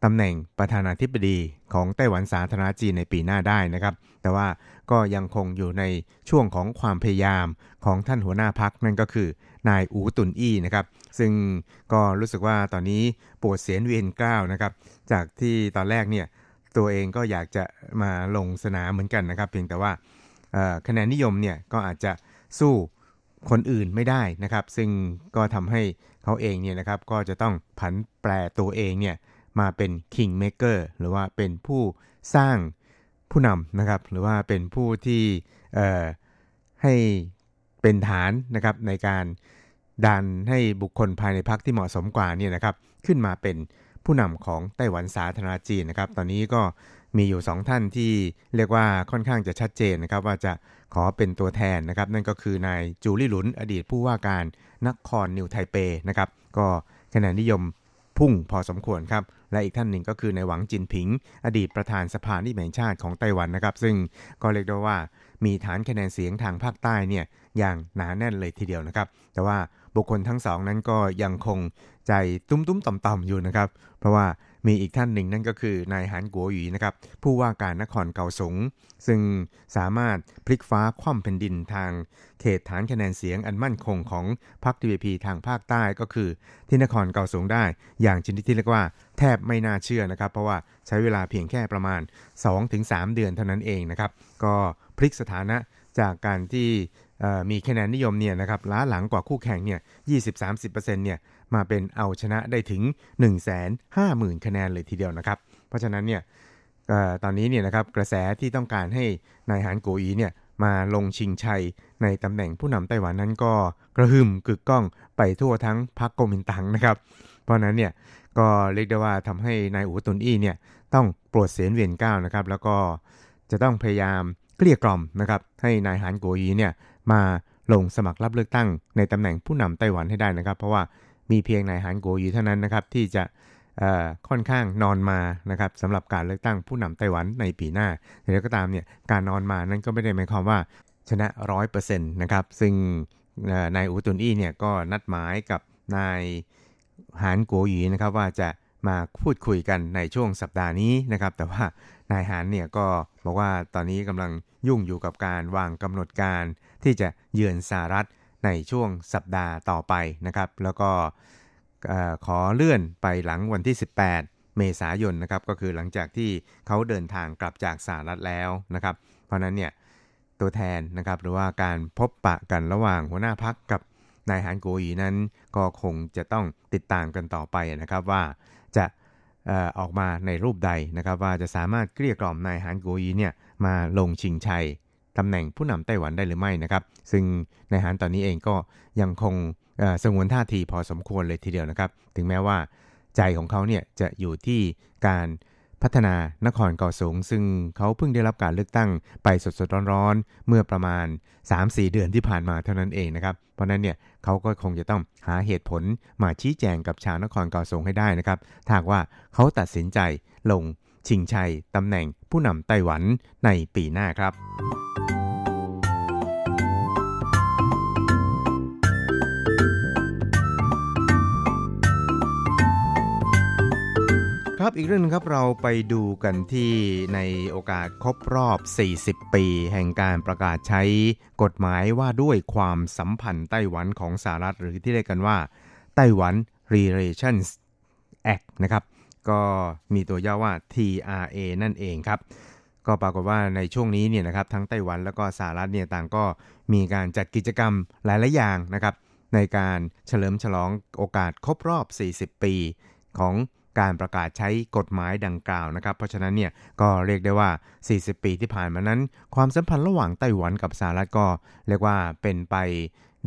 ตำแหน่งประธานาธิบดีของไต้หวันสาธารณรัฐจีนในปีหน้าได้นะครับแต่ว่าก็ยังคงอยู่ในช่วงของความพยายามของท่านหัวหน้าพรรคนั่นก็คือนายอู๋ตุนอี้นะครับซึ่งก็รู้สึกว่าตอนนี้ปวดเสียนเวียนเกล้านะครับจากที่ตอนแรกเนี่ยตัวเองก็อยากจะมาลงสนามเหมือนกันนะครับเพียงแต่ว่าคะแนนนิยมเนี่ยก็อาจจะสู้คนอื่นไม่ได้นะครับซึ่งก็ทำให้เขาเองเนี่ยนะครับก็จะต้องผันแปรตัวเองเนี่ยมาเป็น Kingmaker หรือว่าเป็นผู้สร้างผู้นำนะครับหรือว่าเป็นผู้ที่ให้เป็นฐานนะครับในการดันให้บุคคลภายในพรรคที่เหมาะสมกว่านี่นะครับขึ้นมาเป็นผู้นำของไต้หวันสาธารณรัฐจีนนะครับตอนนี้ก็มีอยู่สองท่านที่เรียกว่าค่อนข้างจะชัดเจนนะครับว่าจะขอเป็นตัวแทนนะครับนั่นก็คือนายจูลี่หลุนอดีตผู้ว่าการนครนิวไทเปนะครับก็คะแนนนิยมพุ่งพอสมควรครับและอีกท่านหนึ่งก็คือนายหวังจินผิงอดีตประธานสภานิติบัญญัติแห่งชาติของไต้หวันนะครับซึ่งก็เรียกได้ว่ามีฐานคะแนนเสียงทางภาคใต้เนี่ยอย่างหนาแน่นเลยทีเดียวนะครับแต่ว่าบุคคลทั้งสองนั้นก็ยังคงใจตุ้มๆต่อมๆอยู่นะครับเพราะว่ามีอีกท่านหนึ่งนั่นก็คือนายหานกัวหยีนะครับผู้ว่าการนครเกาสงซึ่งสามารถพลิกฟ้าคว่ำแผ่นดินทางเขตฐานคะแนนเสียงอันมั่นคงของพรรค ดี วี พี ทางภาคใต้ก็คือที่นครเกาสงได้อย่างชนิดที่เรียกว่าแทบไม่น่าเชื่อนะครับเพราะว่าใช้เวลาเพียงแค่ประมาณ สองถึงสาม เดือนเท่านั้นเองนะครับก็พลิกสถานะจากการที่มีคะแนนนิยมเนี่ยนะครับล้าหลังกว่าคู่แข่งเนี่ย ยี่สิบถึงสามสิบเปอร์เซ็นต์ เนี่ยมาเป็นเอาชนะได้ถึง หนึ่งแสนห้าหมื่น คะแนนเลยทีเดียวนะครับเพราะฉะนั้นเนี่ยตอนนี้เนี่ยนะครับกระแสที่ต้องการให้นายหานกัวหยีเนี่ยมาลงชิงชัยในตำแหน่งผู้นำไต้หวันนั้นก็กระหึ่มกึกก้องไปทั่วทั้งพรรคก๊กมินตั๋งนะครับเพราะนั้นเนี่ยก็เรียกได้ว่าทำให้นายอู๋ตุนอี้เนี่ยต้องโปรดเสนเวียนก้าวนะครับแล้วก็จะต้องพยายามเกลี้ยกล่อมนะครับให้นายหานกัวหยีเนี่ยมาลงสมัครรับเลือกตั้งในตำแหน่งผู้นำไต้หวันให้ได้นะครับเพราะว่ามีเพียงนายหานกัวหยีเท่านั้นนะครับที่จะค่อนข้างนอนมานะครับสำหรับการเลือกตั้งผู้นำไต้หวันในปีหน้าแต่ก็ตามเนี่ยการนอนมานั้นก็ไม่ได้หมายความว่าชนะ ร้อยเปอร์เซ็นต์ นะครับซึ่งนายอู๋ตุนอี้เนี่ยก็นัดหมายกับนายหานกัวหยีนะครับว่าจะมาพูดคุยกันในช่วงสัปดาห์นี้นะครับแต่ว่านายหานเนี่ยก็บอกว่าตอนนี้กำลังยุ่งอยู่กับการวางกำหนดการที่จะเยือนสหรัฐในช่วงสัปดาห์ต่อไปนะครับแล้วก็ขอเลื่อนไปหลังวันที่สิบแปดเมษายนนะครับก็คือหลังจากที่เขาเดินทางกลับจากสหรัฐแล้วนะครับเพราะนั้นเนี่ยตัวแทนนะครับหรือว่าการพบปะกันระหว่างหัวหน้าพรรคกับนายหานกัวหยีนั้นก็คงจะต้องติดตามกันต่อไปนะครับว่าจะออกมาในรูปใดนะครับว่าจะสามารถเกลี้ยกล่อมนายหานกัวหยีเนี่ยมาลงชิงชัยตำแหน่งผู้นำไต้หวันได้หรือไม่นะครับซึ่งนายหานตอนนี้เองก็ยังคงสงวนท่าทีพอสมควรเลยทีเดียวนะครับถึงแม้ว่าใจของเขาเนี่ยจะอยู่ที่การพัฒนานครเกาสงซึ่งเขาเพิ่งได้รับการเลือกตั้งไปสดๆร้อนๆเมื่อประมาณ สามถึงสี่ เดือนที่ผ่านมาเท่านั้นเองนะครับเพราะนั้นเนี่ยเขาก็คงจะต้องหาเหตุผลมาชี้แจงกับชาวนครเกาสงให้ได้นะครับถ้าว่าเขาตัดสินใจลงชิงชัยตำแหน่งผู้นำไต้หวันในปีหน้าครับ ครับอีกเรื่องนึงครับเราไปดูกันที่ในโอกาสครบรอบสี่สิบปีแห่งการประกาศใช้กฎหมายว่าด้วยความสัมพันธ์ไต้หวันของสหรัฐหรือที่เรียกกันว่าไต้หวัน Relations Act นะครับก็มีตัวย่อว่า ที อาร์ เอ นั่นเองครับก็ปรากฏว่าในช่วงนี้เนี่ยนะครับทั้งไต้หวันแล้วก็สหรัฐเนี่ยต่างก็มีการจัดกิจกรรมหลายๆอย่างนะครับในการเฉลิมฉลองโอกาสครบรอบสี่สิบปีของการประกาศใช้กฎหมายดังกล่าวนะครับเพราะฉะนั้นเนี่ยก็เรียกได้ว่าสี่สิบปีที่ผ่านมานั้นความสัมพันธ์ระหว่างไต้หวันกับสหรัฐก็เรียกว่าเป็นไป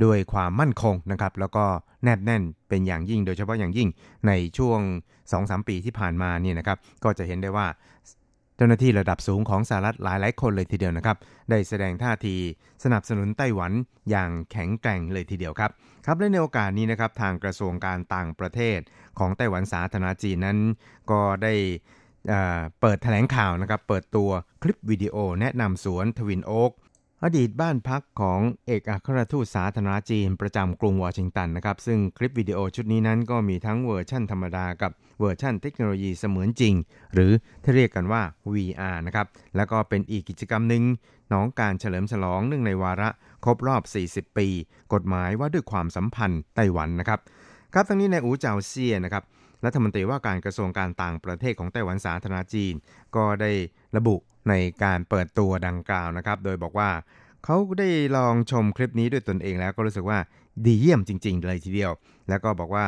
ด้วยความมั่นคงนะครับแล้วก็แนบแน่นเป็นอย่างยิ่งโดยเฉพาะอย่างยิ่งในช่วง สองถึงสาม ปีที่ผ่านมาเนี่ยนะครับก็จะเห็นได้ว่าเจ้าหน้าที่ระดับสูงของสหรัฐหลายๆคนเลยทีเดียวนะครับได้แสดงท่าทีสนับสนุนไต้หวันอย่างแข็งแกร่งเลยทีเดียวครับครับและในโอกาสนี้นะครับทางกระทรวงการต่างประเทศของไต้หวันสาธารณรัฐจีนนั้นก็ได้เอ่อเปิดแถลงข่าวนะครับเปิดตัวคลิปวิดีโอแนะนำสวนทวินโอ๊กอดีตบ้านพักของเอกอัครราชทูตสาธารณรัฐจีนประจำกรุงวอชิงตันนะครับซึ่งคลิปวิดีโอชุดนี้นั้นก็มีทั้งเวอร์ชั่นธรรมดากับเวอร์ชั่นเทคโนโลยีเสมือนจริงหรือที่เรียกกันว่า วี อาร์ นะครับแล้วก็เป็นอีกกิจกรรมหนึ่งน้องการเฉลิมฉลองเนื่องในวาระครบรอบสี่สิบปีกฎหมายว่าด้วยความสัมพันธ์ไต้หวันนะครับครับทั้งนี้นายอู๋เจาเซียนะครับรัฐมนตรีว่าการกระทรวงการต่างประเทศของไต้หวันสาธารณรัฐจีนก็ได้ระบุในการเปิดตัวดังกล่าวนะครับโดยบอกว่าเขาได้ลองชมคลิปนี้ด้วยตนเองแล้วก็รู้สึกว่าดีเยี่ยมจริงๆเลยทีเดียวแล้วก็บอกว่า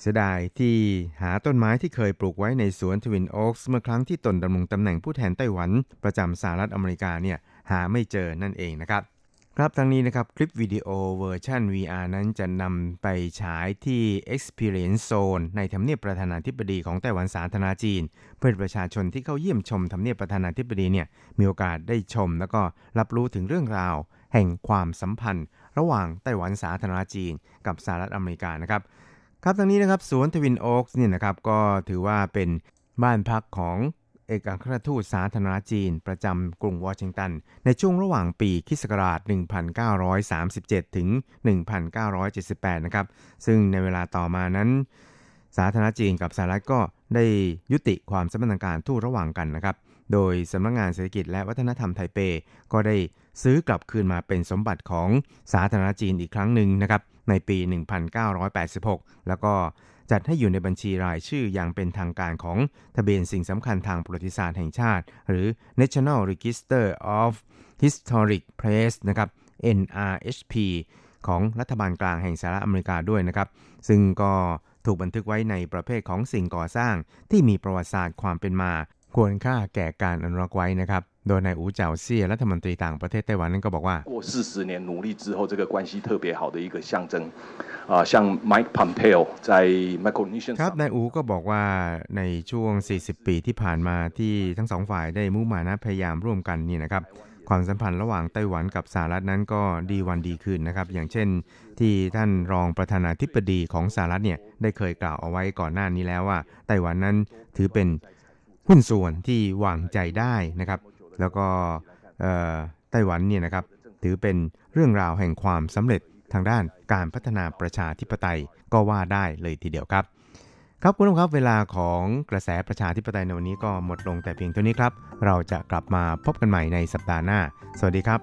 เสียดายที่หาต้นไม้ที่เคยปลูกไว้ในสวนทวินโอ๊กส์เมื่อครั้งที่ตนดำรงตำแหน่งผู้แทนไต้หวันประจำสหรัฐอเมริกาเนี่ยหาไม่เจอนั่นเองนะครับครับทั้งนี้นะครับคลิปวิดีโอเวอร์ชัน วี อาร์ นั้นจะนำไปฉายที่ Experience Zone ในทำเนียบประธานาธิบดีของไต้หวันสาธารณรัฐจีนเพื่อประชาชนที่เข้าเยี่ยมชมทำเนียบประธานาธิบดีเนี่ยมีโอกาสได้ชมแล้วก็รับรู้ถึงเรื่องราวแห่งความสัมพันธ์ระหว่างไต้หวันสาธารณรัฐจีนกับสหรัฐอเมริกานะครับครับทั้งนี้นะครับสวนทวินโอ๊กส์เนี่ยนะครับก็ถือว่าเป็นบ้านพักของเอกอัครราชทูตสาธารณรัฐจีนประจำกรุงวอชิงตันในช่วงระหว่างปีค.ศ. หนึ่งพันเก้าร้อยสามสิบเจ็ด ถึง หนึ่งพันเก้าร้อยเจ็ดสิบแปด นะครับซึ่งในเวลาต่อมานั้นสาธารณรัฐจีนกับสหรัฐก็ได้ยุติความสัมพันธ์การทูตระหว่างกันนะครับโดยสำนักงานเศรษฐกิจและวัฒนธรรมไทเปก็ได้ซื้อกลับคืนมาเป็นสมบัติของสาธารณรัฐจีนอีกครั้งหนึ่งนะครับในปีหนึ่งพันเก้าร้อยแปดสิบหกแล้วก็จัดให้อยู่ในบัญชีรายชื่ออย่างเป็นทางการของทะเบียนสิ่งสำคัญทางประวัติศาสตร์แห่งชาติหรือ National Register of Historic Places นะครับ เอ็น อาร์ เอช พี ของรัฐบาลกลางแห่งสหรัฐอเมริกาด้วยนะครับซึ่งก็ถูกบันทึกไว้ในประเภทของสิ่งก่อสร้างที่มีประวัติศาสตร์ความเป็นมาควรค่าแก่การอนุรักษ์ไว้นะครับโดยนายอู๋เจาเซี่ยรัฐมนตรีต่างประเทศไต้หวันนั้นก็บอกว่า过สี่สิบ年努力之后这个关系特别好的一个象征啊像 Mike Pompeo 在 Micronesian ครับนายอู๋ก็บอกว่าในช่วงสี่สิบปีที่ผ่านมาที่ทั้งสองฝ่ายได้มุ่งมานะพยายามร่วมกันนี่นะครับความสัมพันธ์ระหว่างไต้หวันกับสหรัฐนั้นก็ดีวันดีคืนนะครับอย่างเช่นที่ท่านรองประธานาธิบดีของสหรัฐเนี่ยได้เคยกล่าวเอาไว้ก่อนหน้านี้แล้วว่าไต้หวันนั้นถือเป็นหุ้นส่วนที่วางใจได้นะครับแล้วก็ไต้หวันเนี่ยนะครับถือเป็นเรื่องราวแห่งความสำเร็จทางด้านการพัฒนาประชาธิปไตยก็ว่าได้เลยทีเดียวครับครับคุณผู้ชมครับเวลาของกระแสประชาธิปไตยในวันนี้ก็หมดลงแต่เพียงเท่านี้ครับเราจะกลับมาพบกันใหม่ในสัปดาห์หน้าสวัสดีครับ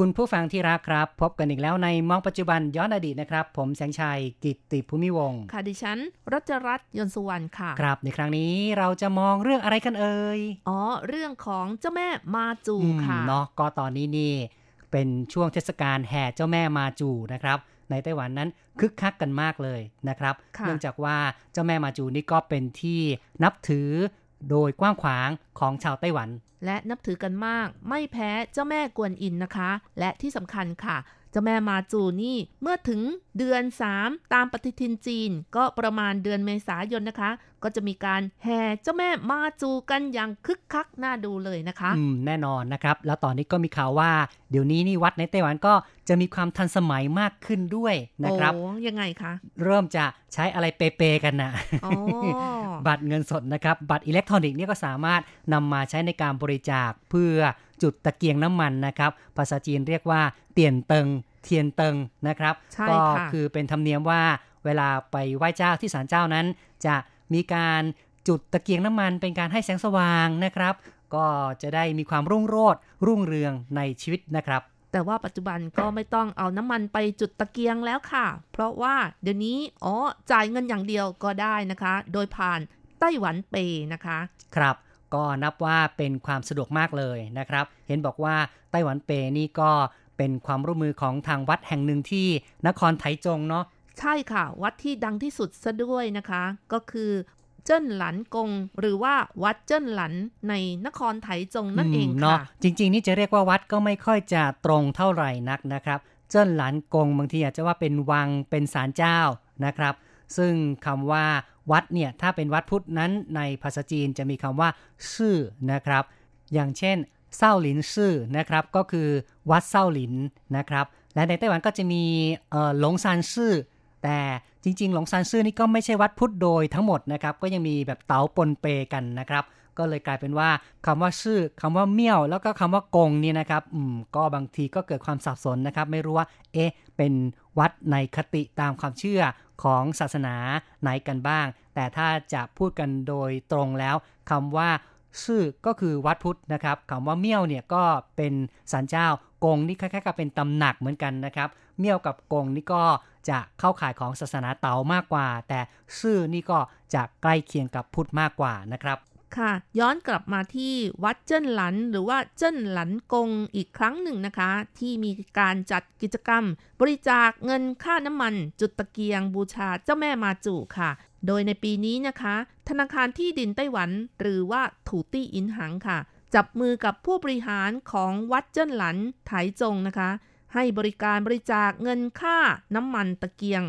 คุณผู้ฟังที่รักครับพบกันอีกแล้วในมองปัจจุบันย้อนอดีตนะครับผมแสงชัยกิตติภูมิวงศ์ค่ะดิฉันรัชรัตน์ยนต์สุวรรณค่ะครับในครั้งนี้เราจะมองเรื่องอะไรกันเอ่ยอ๋อเรื่องของเจ้าแม่มาจูค่ะเนาะก็ตอนนี้นี่เป็นช่วงเทศกาลแห่เจ้าแม่มาจูนะครับในไต้หวันนั้นคึกคักกันมากเลยนะครับเนื่องจากว่าเจ้าแม่มาจูนี่ก็เป็นที่นับถือโดยกว้างขวางของชาวไต้หวันและนับถือกันมากไม่แพ้เจ้าแม่กวนอิมนะคะและที่สำคัญค่ะเจ้าแม่มาจูนี่เมื่อถึงเดือนสามตามปฏิทินจีนก็ประมาณเดือนเมษายนนะคะก็จะมีการแห่เจ้าแม่มาจูกันอย่างคึกคักน่าดูเลยนะคะอืมแน่นอนนะครับแล้วตอนนี้ก็มีข่าวว่าเดี๋ยวนี้นี่วัดในไต้หวันก็จะมีความทันสมัยมากขึ้นด้วยนะครับโอ้ยังไงคะเริ่มจะใช้อะไรเปเปกันนะอ๋อ บัตรเงินสดนะครับบัตรอิเล็กทรอนิกส์นี่ก็สามารถนำมาใช้ในการบริจาคเพื่อจุดตะเกียงน้ำมันนะครับภาษาจีนเรียกว่าเตี่ยนเติงเทียนเติงนะครับก็คือเป็นธรรมเนียมว่าเวลาไปไหว้เจ้าที่ศาลเจ้านั้นจะมีการจุดตะเกียงน้ำมันเป็นการให้แสงสว่างนะครับก็จะได้มีความรุ่งโรจน์รุ่งเรืองในชีวิตนะครับแต่ว่าปัจจุบันก็ไม่ต้องเอาน้ำมันไปจุดตะเกียงแล้วค่ะเพราะว่าเดี๋ยวนี้อ๋อจ่ายเงินอย่างเดียวก็ได้นะคะโดยผ่านไต้หวันเปย์นะคะครับก็นับว่าเป็นความสะดวกมากเลยนะครับเห็นบอกว่าไต้หวันเปย์นี่ก็เป็นความร่วมมือของทางวัดแห่งหนึ่งที่นครไถจงเนาะใช่ค่ะวัดที่ดังที่สุดซะด้วยนะคะก็คือเจิ้นหลันกงหรือว่าวัดเจิ้นหลันในนครไถจงนั่นเองค่ะจริงๆนี่จะเรียกว่าวัดก็ไม่ค่อยจะตรงเท่าไหร่นักนะครับเจิ้นหลันกงบางทีอาจจะว่าเป็นวังเป็นศาลเจ้านะครับซึ่งคำว่าวัดเนี่ยถ้าเป็นวัดพุทธนั้นในภาษาจีนจะมีคำว่าซื่อนะครับอย่างเช่นเซ้าหลินซื่อนะครับก็คือวัดเซ้าหลินนะครับและในไต้หวันก็จะมีเอ่อหลงซานซื่อแต่จริงๆหลงซานซื่อนี่ก็ไม่ใช่วัดพุทธโดยทั้งหมดนะครับก็ยังมีแบบเต๋าปนเปกันนะครับก็เลยกลายเป็นว่าคำว่าซื่อคำว่าเมี่ยวแล้วก็คำว่ากงนี่นะครับอืมก็บางทีก็เกิดความสับสนนะครับไม่รู้ว่าเอ๊ะเป็นวัดในคติตามความเชื่อของศาสนาไหนกันบ้างแต่ถ้าจะพูดกันโดยตรงแล้วคำว่าซื่อก็คือวัดพุทธนะครับคำว่าเมี่ยวเนี่ยก็เป็นศาลเจ้ากงนี่คล้ายๆกับเป็นตำหนักเหมือนกันนะครับเมี่ยวกับกงนี่ก็จะเข้าข่ายของศาสนาเต๋ามากกว่าแต่ซื่อนี่ก็จะใกล้เคียงกับพุทธมากกว่านะครับค่ะย้อนกลับมาที่วัดเจิ้นหลันหรือว่าเจิ้นหลันกงอีกครั้งหนึ่งนะคะที่มีการจัดกิจกรรมบริจาคเงินค่าน้ำมันจุดตะเกียงบูชาเจ้าแม่มาจูค่ะโดยในปีนี้นะคะธนาคารที่ดินไต้หวันหรือว่าถูตี้อินหังค่ะจับมือกับผู้บริหารของวัดเจิ้นหลันไถจงนะคะให้บริการบริจาคเงินค่าน้ำมันตะเกียง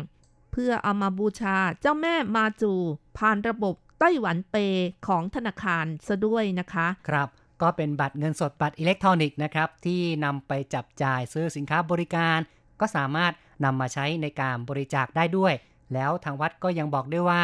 เพื่อเอามาบูชาเจ้าแม่มาจูผ่านระบบไต้หวันเปย์ของธนาคารซะด้วยนะคะครับก็เป็นบัตรเงินสดบัตรอิเล็กทรอนิกส์นะครับที่นำไปจับจ่ายซื้อสินค้าบริการก็สามารถนำมาใช้ในการบริจาคได้ด้วยแล้วทางวัดก็ยังบอกด้วยว่า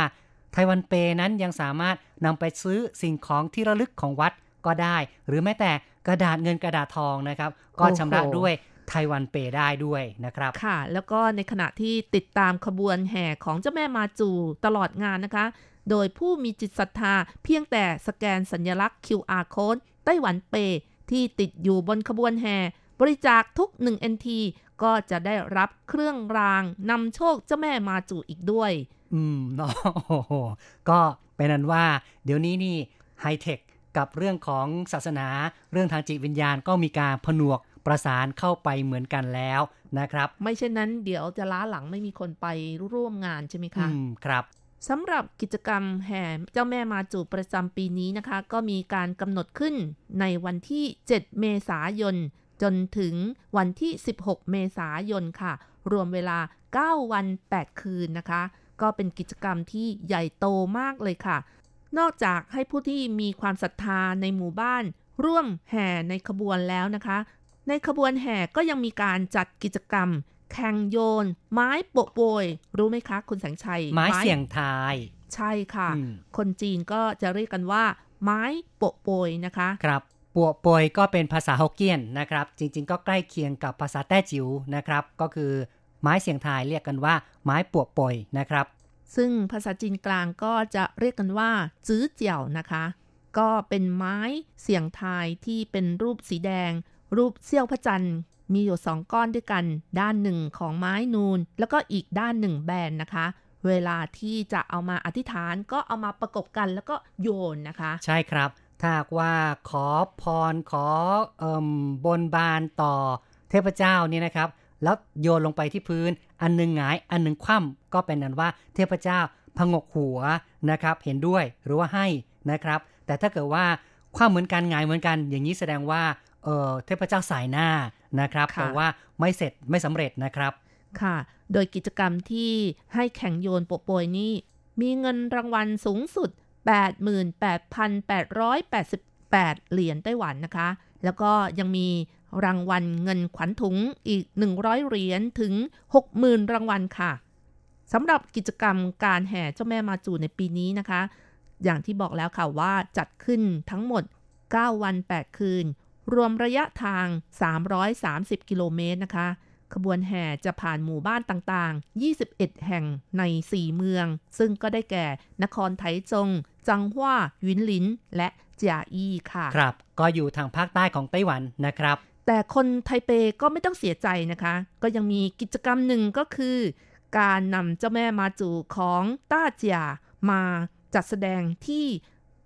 ไต้หวันเปย์นั้นยังสามารถนำไปซื้อสิ่งของที่ระลึกของวัดก็ได้หรือแม้แต่กระดาษเงินกระดาษทองนะครับก็ชำระด้วยไต้หวันเปย์ได้ด้วยนะครับค่ะแล้วก็ในขณะที่ติดตามขบวนแห่ของเจ้าแม่มาจูตลอดงานนะคะโดยผู้มีจิตศรัทธาเพียงแต่สแกนสัญลักษณ์ คิว อาร์ Code ไต้หวันเปย์ที่ติดอยู่บนขบวนแห่บริจาคทุกหนึ่ง เอ็น ที ก็จะได้รับเครื่องรางนำโชคเจ้าแม่มาจูอีกด้วยอืมเนาะโอ้โหก็เป็นนั้นว่าเดี๋ยวนี้นี่ไฮเทคกับเรื่องของศาสนาเรื่องทางจิตวิญญาณก็มีการผนวกประสานเข้าไปเหมือนกันแล้วนะครับไม่เช่นนั้นเดี๋ยวจะล้าหลังไม่มีคนไปร่วมงานใช่ไหมคะอืมครับสำหรับกิจกรรมแห่เจ้าแม่มาจูประจำปีนี้นะคะก็มีการกำหนดขึ้นในวันที่เจ็ดเมษายนจนถึงวันที่สิบหกเมษายนค่ะรวมเวลาเก้าวันแปดคืนนะคะก็เป็นกิจกรรมที่ใหญ่โตมากเลยค่ะนอกจากให้ผู้ที่มีความศรัทธาในหมู่บ้านร่วมแห่ในขบวนแล้วนะคะในขบวนแห่ก็ยังมีการจัดกิจกรรมแข่งโยนไม้โปะโปยรู้ไหมคะคุณแสงชัยไม้เสี่ยงทาย ใช่ค่ะคนจีนก็จะเรียกกันว่าไม้โปะโปยนะคะครับปัวโปยก็เป็นภาษาฮกเกี้ยนนะครับจริงๆก็ใกล้เคียงกับภาษาแต้จิ๋วนะครับก็คือไม้เสียงทายเรียกกันว่าไม้ปัวโปยนะครับซึ่งภาษาจีนกลางก็จะเรียกกันว่าจื้อเจี่ยวนะคะก็เป็นไม้เสียงทายที่เป็นรูปสีแดงรูปเสี้ยวพระจันทร์มีอยู่สองก้อนด้วยกันด้านหนึ่งของไม้นูนแล้วก็อีกด้านหนึ่งแบนนะคะเวลาที่จะเอามาอธิษฐานก็เอามาประกบกันแล้วก็โยนนะคะใช่ครับถ้าว่าขอพรขอเอ่อบนบานต่อเทพเจ้านี่นะครับแล้วโยนลงไปที่พื้นอันนึงหงายอันนึงคว่ำก็เป็นนั้นว่าเทพเจ้าผงกหัวนะครับเห็นด้วยหรือว่าให้นะครับแต่ถ้าเกิดว่าคว่ำเหมือนกันหงายเหมือนกันอย่างนี้แสดงว่าเอ่อเทพเจ้าสายหน้านะครับแต่ว่าไม่เสร็จไม่สำเร็จนะครับค่ะโดยกิจกรรมที่ให้แข่งโยนโปะโปยนี้มีเงินรางวัลสูงสุดแปดหมื่นแปดพันแปดร้อยแปดสิบแปด เหรียญไต้หวันนะคะแล้วก็ยังมีรางวัลเงินขวัญถุงอีกหนึ่งร้อยเหรียญถึง หกหมื่น รางวัลค่ะสำหรับกิจกรรมการแห่เจ้าแม่มาจูในปีนี้นะคะอย่างที่บอกแล้วค่ะว่าจัดขึ้นทั้งหมดเก้าวันแปดคืนรวมระยะทางสามร้อยสามสิบกิโลเมตรนะคะขบวนแห่จะผ่านหมู่บ้านต่างๆยี่สิบเอ็ดแห่งในสี่เมืองซึ่งก็ได้แก่นครไถจงจังหว้าหวินหลินและเจียอี้ค่ะครับก็อยู่ทางภาคใต้ของไต้หวันนะครับแต่คนไทเปก็ไม่ต้องเสียใจนะคะก็ยังมีกิจกรรมหนึ่งก็คือการนำเจ้าแม่มาจูของต้าเจียมาจัดแสดงที่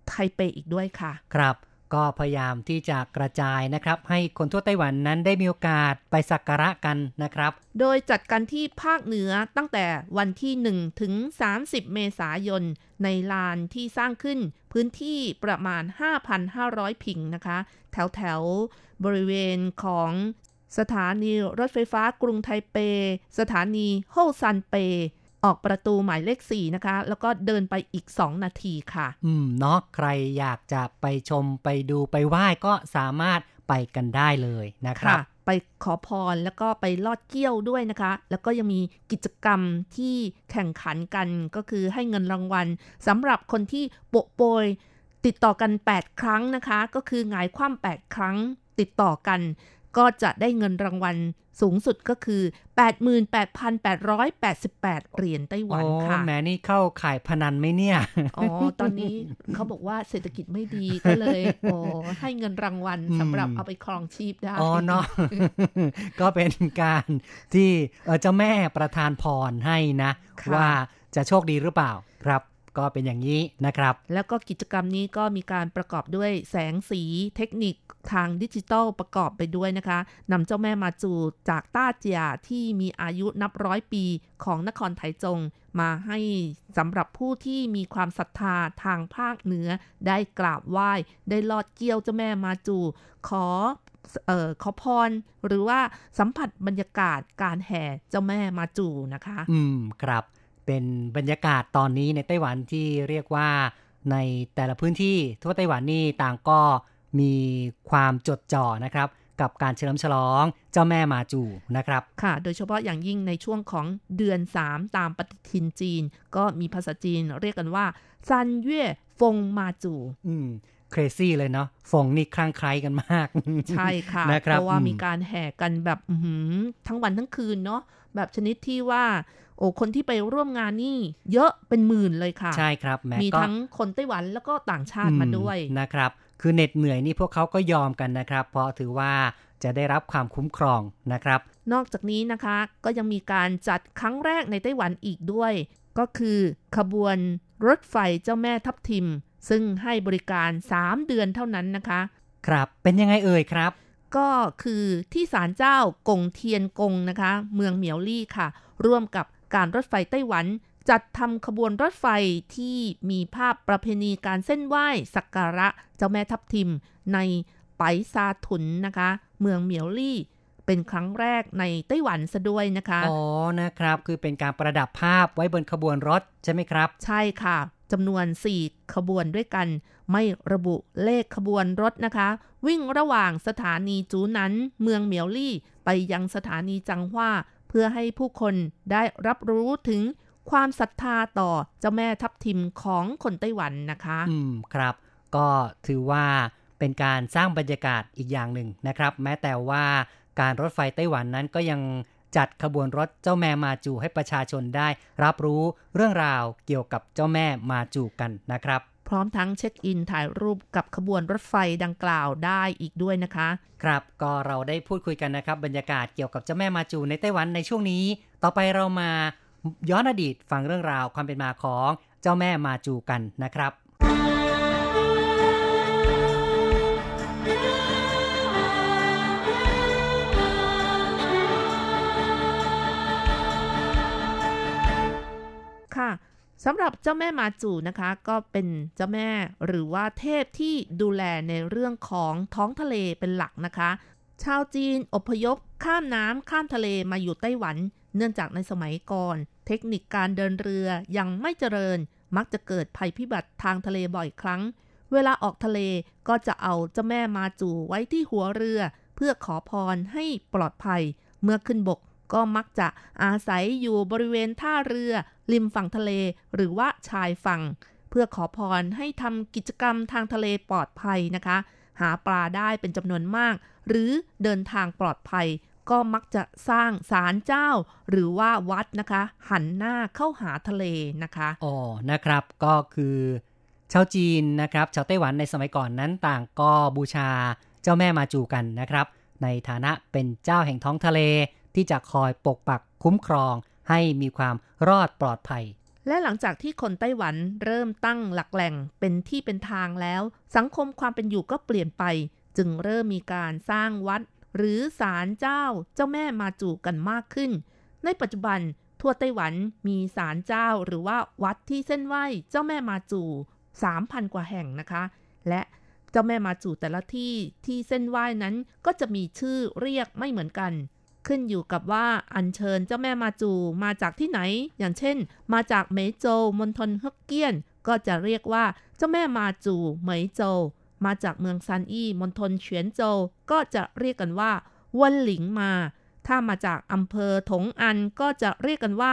ไทเปอีกด้วยค่ะครับก็พยายามที่จะกระจายนะครับให้คนทั่วไต้หวันนั้นได้มีโอกาสไปสักการะกันนะครับโดยจัดกันที่ภาคเหนือตั้งแต่วันที่หนึ่งถึงสามสิบเมษายนในลานที่สร้างขึ้นพื้นที่ประมาณ ห้าพันห้าร้อย ผิงนะคะแถวแถวบริเวณของสถานีรถไฟฟ้ากรุงไทเปสถานีโฮซันเปออกประตูหมายเลขสี่นะคะแล้วก็เดินไปอีกสองนาทีค่ะอืมเนาะใครอยากจะไปชมไปดูไปไหว้ก็สามารถไปกันได้เลยนะครับไปขอพรแล้วก็ไปลอดเกี้ยวด้วยนะคะแล้วก็ยังมีกิจกรรมที่แข่งขันกันก็คือให้เงินรางวัลสำหรับคนที่โปะโปยติดต่อกันแปดครั้งนะคะก็คือหงายคว่ำแปดครั้งติดต่อกันก็จะได้เงินรางวัลสูงสุดก็คือ แปดหมื่นแปดพันแปดร้อยแปดสิบแปด เหรียญไต้หวันค่ะแม่นี่เข้าขายพนันไหมเนี่ยอ๋อตอนนี้ เขาบอกว่าเศรษฐกิจไม่ดีก็เลยโอ้ให้เงินรางวัลสำหรับเอาไปครองชีพได้อ๋อเนาะก็เป็นการที่เจ้าแม่ประทานพรให้นะว่าจะโชคดีหรือเปล่าครับก็เป็นอย่างนี้นะครับแล้วก็กิจกรรมนี้ก็มีการประกอบด้วยแสงสีเทคนิคทางดิจิทัลประกอบไปด้วยนะคะนำเจ้าแม่มาจูจากต้าเจียที่มีอายุนับร้อยปีของนครไถจงมาให้สำหรับผู้ที่มีความศรัทธาทางภาคเหนือได้กราบไหว้ได้ลอดเกี้ยวเจ้าแม่มาจูขอเอ่อขอพรหรือว่าสัมผัสบรรยากาศการแห่เจ้าแม่มาจูนะคะอืมครับเป็นบรรยากาศตอนนี้ในไต้หวันที่เรียกว่าในแต่ละพื้นที่ทั่วไต้หวันนี่ต่างก็มีความจดจ่อนะครับกับการเฉลิมฉลองเจ้าแม่มาจูนะครับค่ะโดยเฉพาะอย่างยิ่งในช่วงของเดือนสามตามปฏิทินจีนก็มีภาษาจีนเรียกกันว่าซันเย่ฟงมาจูอืมเครซี่เลยเนาะฟงนี่คลั่งไคล้กันมากใช่ค่ะเพราะว่ามีการแห่กันแบบอื้อหือทั้งวันทั้งคืนเนาะแบบชนิดที่ว่าโอ้คนที่ไปร่วมงานนี่เยอะเป็นหมื่นเลยค่ะใช่ครับแม้มีทั้งคนไต้หวันแล้วก็ต่างชาติมาด้วยนะครับคือเหน็ดเหนื่อยนี่พวกเขาก็ยอมกันนะครับเพราะถือว่าจะได้รับความคุ้มครองนะครับนอกจากนี้นะคะก็ยังมีการจัดครั้งแรกในไต้หวันอีกด้วยก็คือขบวนรถไฟเจ้าแม่ทับทิมซึ่งให้บริการสามเดือนเท่านั้นนะคะครับเป็นยังไงเอ่ยครับก็คือที่ศาลเจ้ากงเทียนกงนะคะเมืองเหมียวลี่ค่ะร่วมกับการรถไฟไต้หวันจัดทำขบวนรถไฟที่มีภาพประเพณีการเส้นไหว้สักการะเจ้าแม่ทับทิมในไปซาถุนนะคะเมืองเหมียวลี่เป็นครั้งแรกในไต้หวันซะด้วยนะคะอ๋อนะครับคือเป็นการประดับภาพไว้บนขบวนรถใช่ไหมครับใช่ค่ะจำนวนสี่ขบวนด้วยกันไม่ระบุเลขขบวนรถนะคะวิ่งระหว่างสถานีจูหนันเมืองเหมียวลี่ไปยังสถานีจังหว้าเพื่อให้ผู้คนได้รับรู้ถึง ความศรัทธาต่อเจ้าแม่ทับทิมของคนไต้หวันนะคะอืมครับก็ถือว่าเป็นการสร้างบรรยากาศอีกอย่างหนึ่งนะครับแม้แต่ว่าการรถไฟไต้หวันนั้นก็ยังจัดขบวนรถเจ้าแม่มาจูให้ประชาชนได้รับรู้เรื่องราวเกี่ยวกับเจ้าแม่มาจูกันนะครับพร้อมทั้งเช็คอินถ่ายรูปกับขบวนรถไฟดังกล่าวได้อีกด้วยนะคะครับก็เราได้พูดคุยกันนะครับบรรยากาศเกี่ยวกับเจ้าแม่มาจูในไต้หวันในช่วงนี้ต่อไปเรามาย้อนอดีตฟังเรื่องราวความเป็นมาของเจ้าแม่มาจูกันนะครับค่ะสำหรับเจ้าแม่มาจูนะคะก็เป็นเจ้าแม่หรือว่าเทพที่ดูแลในเรื่องของท้องทะเลเป็นหลักนะคะชาวจีนอพยพข้ามน้ำข้ามทะเลมาอยู่ไต้หวันเนื่องจากในสมัยก่อนเทคนิคการเดินเรือยังไม่เจริญมักจะเกิดภัยพิบัติทางทะเลบ่อยครั้งเวลาออกทะเลก็จะเอาเจ้าแม่มาจูไว้ที่หัวเรือเพื่อขอพรให้ปลอดภัยเมื่อขึ้นบกก็มักจะอาศัยอยู่บริเวณท่าเรือริมฝั่งทะเลหรือว่าชายฝั่งเพื่อขอพรให้ทำกิจกรรมทางทะเลปลอดภัยนะคะหาปลาได้เป็นจำนวนมากหรือเดินทางปลอดภัยก็มักจะสร้างศาลเจ้าหรือว่าวัดนะคะหันหน้าเข้าหาทะเลนะคะอ๋อนะครับก็คือชาวจีนนะครับชาวไต้หวันในสมัยก่อนนั้นต่างก็บูชาเจ้าแม่มาจูกันนะครับในฐานะเป็นเจ้าแห่งท้องทะเลที่จะคอยปกปักคุ้มครองให้มีความรอดปลอดภัยและหลังจากที่คนไต้หวันเริ่มตั้งหลักแหล่งเป็นที่เป็นทางแล้วสังคมความเป็นอยู่ก็เปลี่ยนไปจึงเริ่มมีการสร้างวัดหรือศาลเจ้าเจ้าแม่มาจูกันมากขึ้นในปัจจุบันทั่วไต้หวันมีศาลเจ้าหรือว่าวัดที่เส้นไหว้เจ้าแม่มาจู สามพัน กว่าแห่งนะคะและเจ้าแม่มาจูแต่ละที่ที่เส้นไหว้นั้นก็จะมีชื่อเรียกไม่เหมือนกันขึ้นอยู่กับว่าอัญเชิญเจ้าแม่มาจูมาจากที่ไหนอย่างเช่นมาจากเหมยโจวมณฑลฮกเกี้ยนก็จะเรียกว่าเจ้าแม่มาจูเหมยโจวมาจากเมืองซานอี้มณฑลเฉียนโจวก็จะเรียกกันว่าวันหลิงมาถ้ามาจากอำเภอถงอันก็จะเรียกกันว่า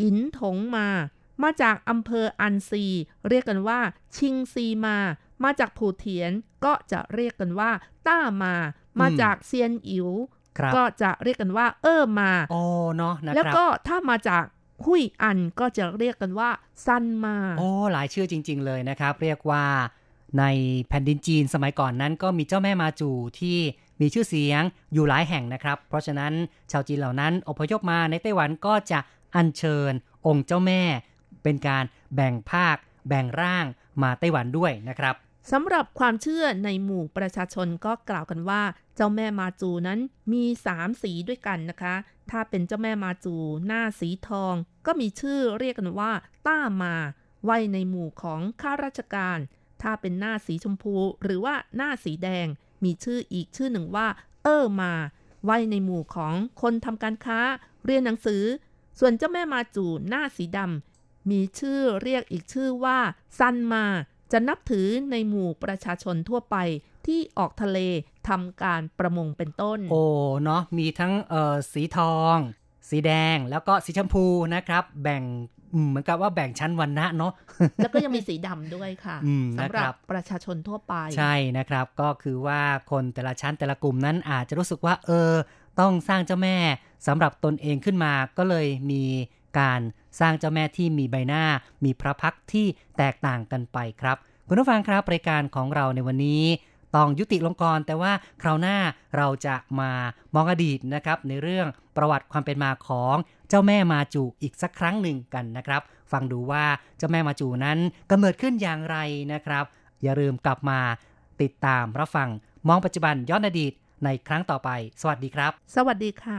อินถงมามาจากอำเภออันซีเรียกกันว่าชิงซีมามาจากผู่เถียนก็จะเรียกกันว่าต้ามามาจากเซียนอิ๋วก็จะเรียกกันว่าเออมาโอ้เนาะนะครับแล้วก็ถ้ามาจากหุยอันก็จะเรียกกันว่าซันมาโอ้หลายชื่อจริงๆเลยนะครับเรียกว่าในแผ่นดินจีนสมัยก่อนนั้นก็มีเจ้าแม่มาจูที่มีชื่อเสียงอยู่หลายแห่งนะครับเพราะฉะนั้นชาวจีนเหล่านั้นอพยพมาในไต้หวันก็จะอัญเชิญองค์เจ้าแม่เป็นการแบ่งภาคแบ่งร่างมาไต้หวันด้วยนะครับสำหรับความเชื่อในหมู่ประชาชนก็กล่าวกันว่าเจ้าแม่มาจูนั้นมีสามสีด้วยกันนะคะถ้าเป็นเจ้าแม่มาจูหน้าสีทองก็มีชื่อเรียกกันว่าต้ามาไว้ในหมู่ของข้าราชการถ้าเป็นหน้าสีชมพูหรือว่าหน้าสีแดงมีชื่ออีกชื่อหนึ่งว่าเออมาไว้ในหมู่ของคนทำการค้าเรียนหนังสือส่วนเจ้าแม่มาจูหน้าสีดำมีชื่อเรียกอีกชื่อว่าซันมาจะนับถือในหมู่ประชาชนทั่วไปที่ออกทะเลทำการประมงเป็นต้นโอ้เนาะมีทั้งเอ่อสีทองสีแดงแล้วก็สีชมพูนะครับแบ่งเหมือนกับว่าแบ่งชั้นวรรณะเนาะแล้วก็ยังมีสีดำด้วยค่ะสำหรับประชาชนทั่วไปใช่นะครับก็คือว่าคนแต่ละชั้นแต่ละกลุ่มนั้นอาจจะรู้สึกว่าเออต้องสร้างเจ้าแม่สำหรับตนเองขึ้นมาก็เลยมีการสร้างเจ้าแม่ที่มีใบหน้ามีพระพักตร์ที่แตกต่างกันไปครับคุณผู้ฟังครับรายการของเราในวันนี้ต้องยุติลงก่อนแต่ว่าคราวหน้าเราจะมามองอดีตนะครับในเรื่องประวัติความเป็นมาของเจ้าแม่มาจูอีกสักครั้งหนึ่งกันนะครับฟังดูว่าเจ้าแม่มาจูนั้นกำเนิดขึ้นอย่างไรนะครับอย่าลืมกลับมาติดตามรับฟังมองปัจจุบันย้อนอดีตในครั้งต่อไปสวัสดีครับสวัสดีค่ะ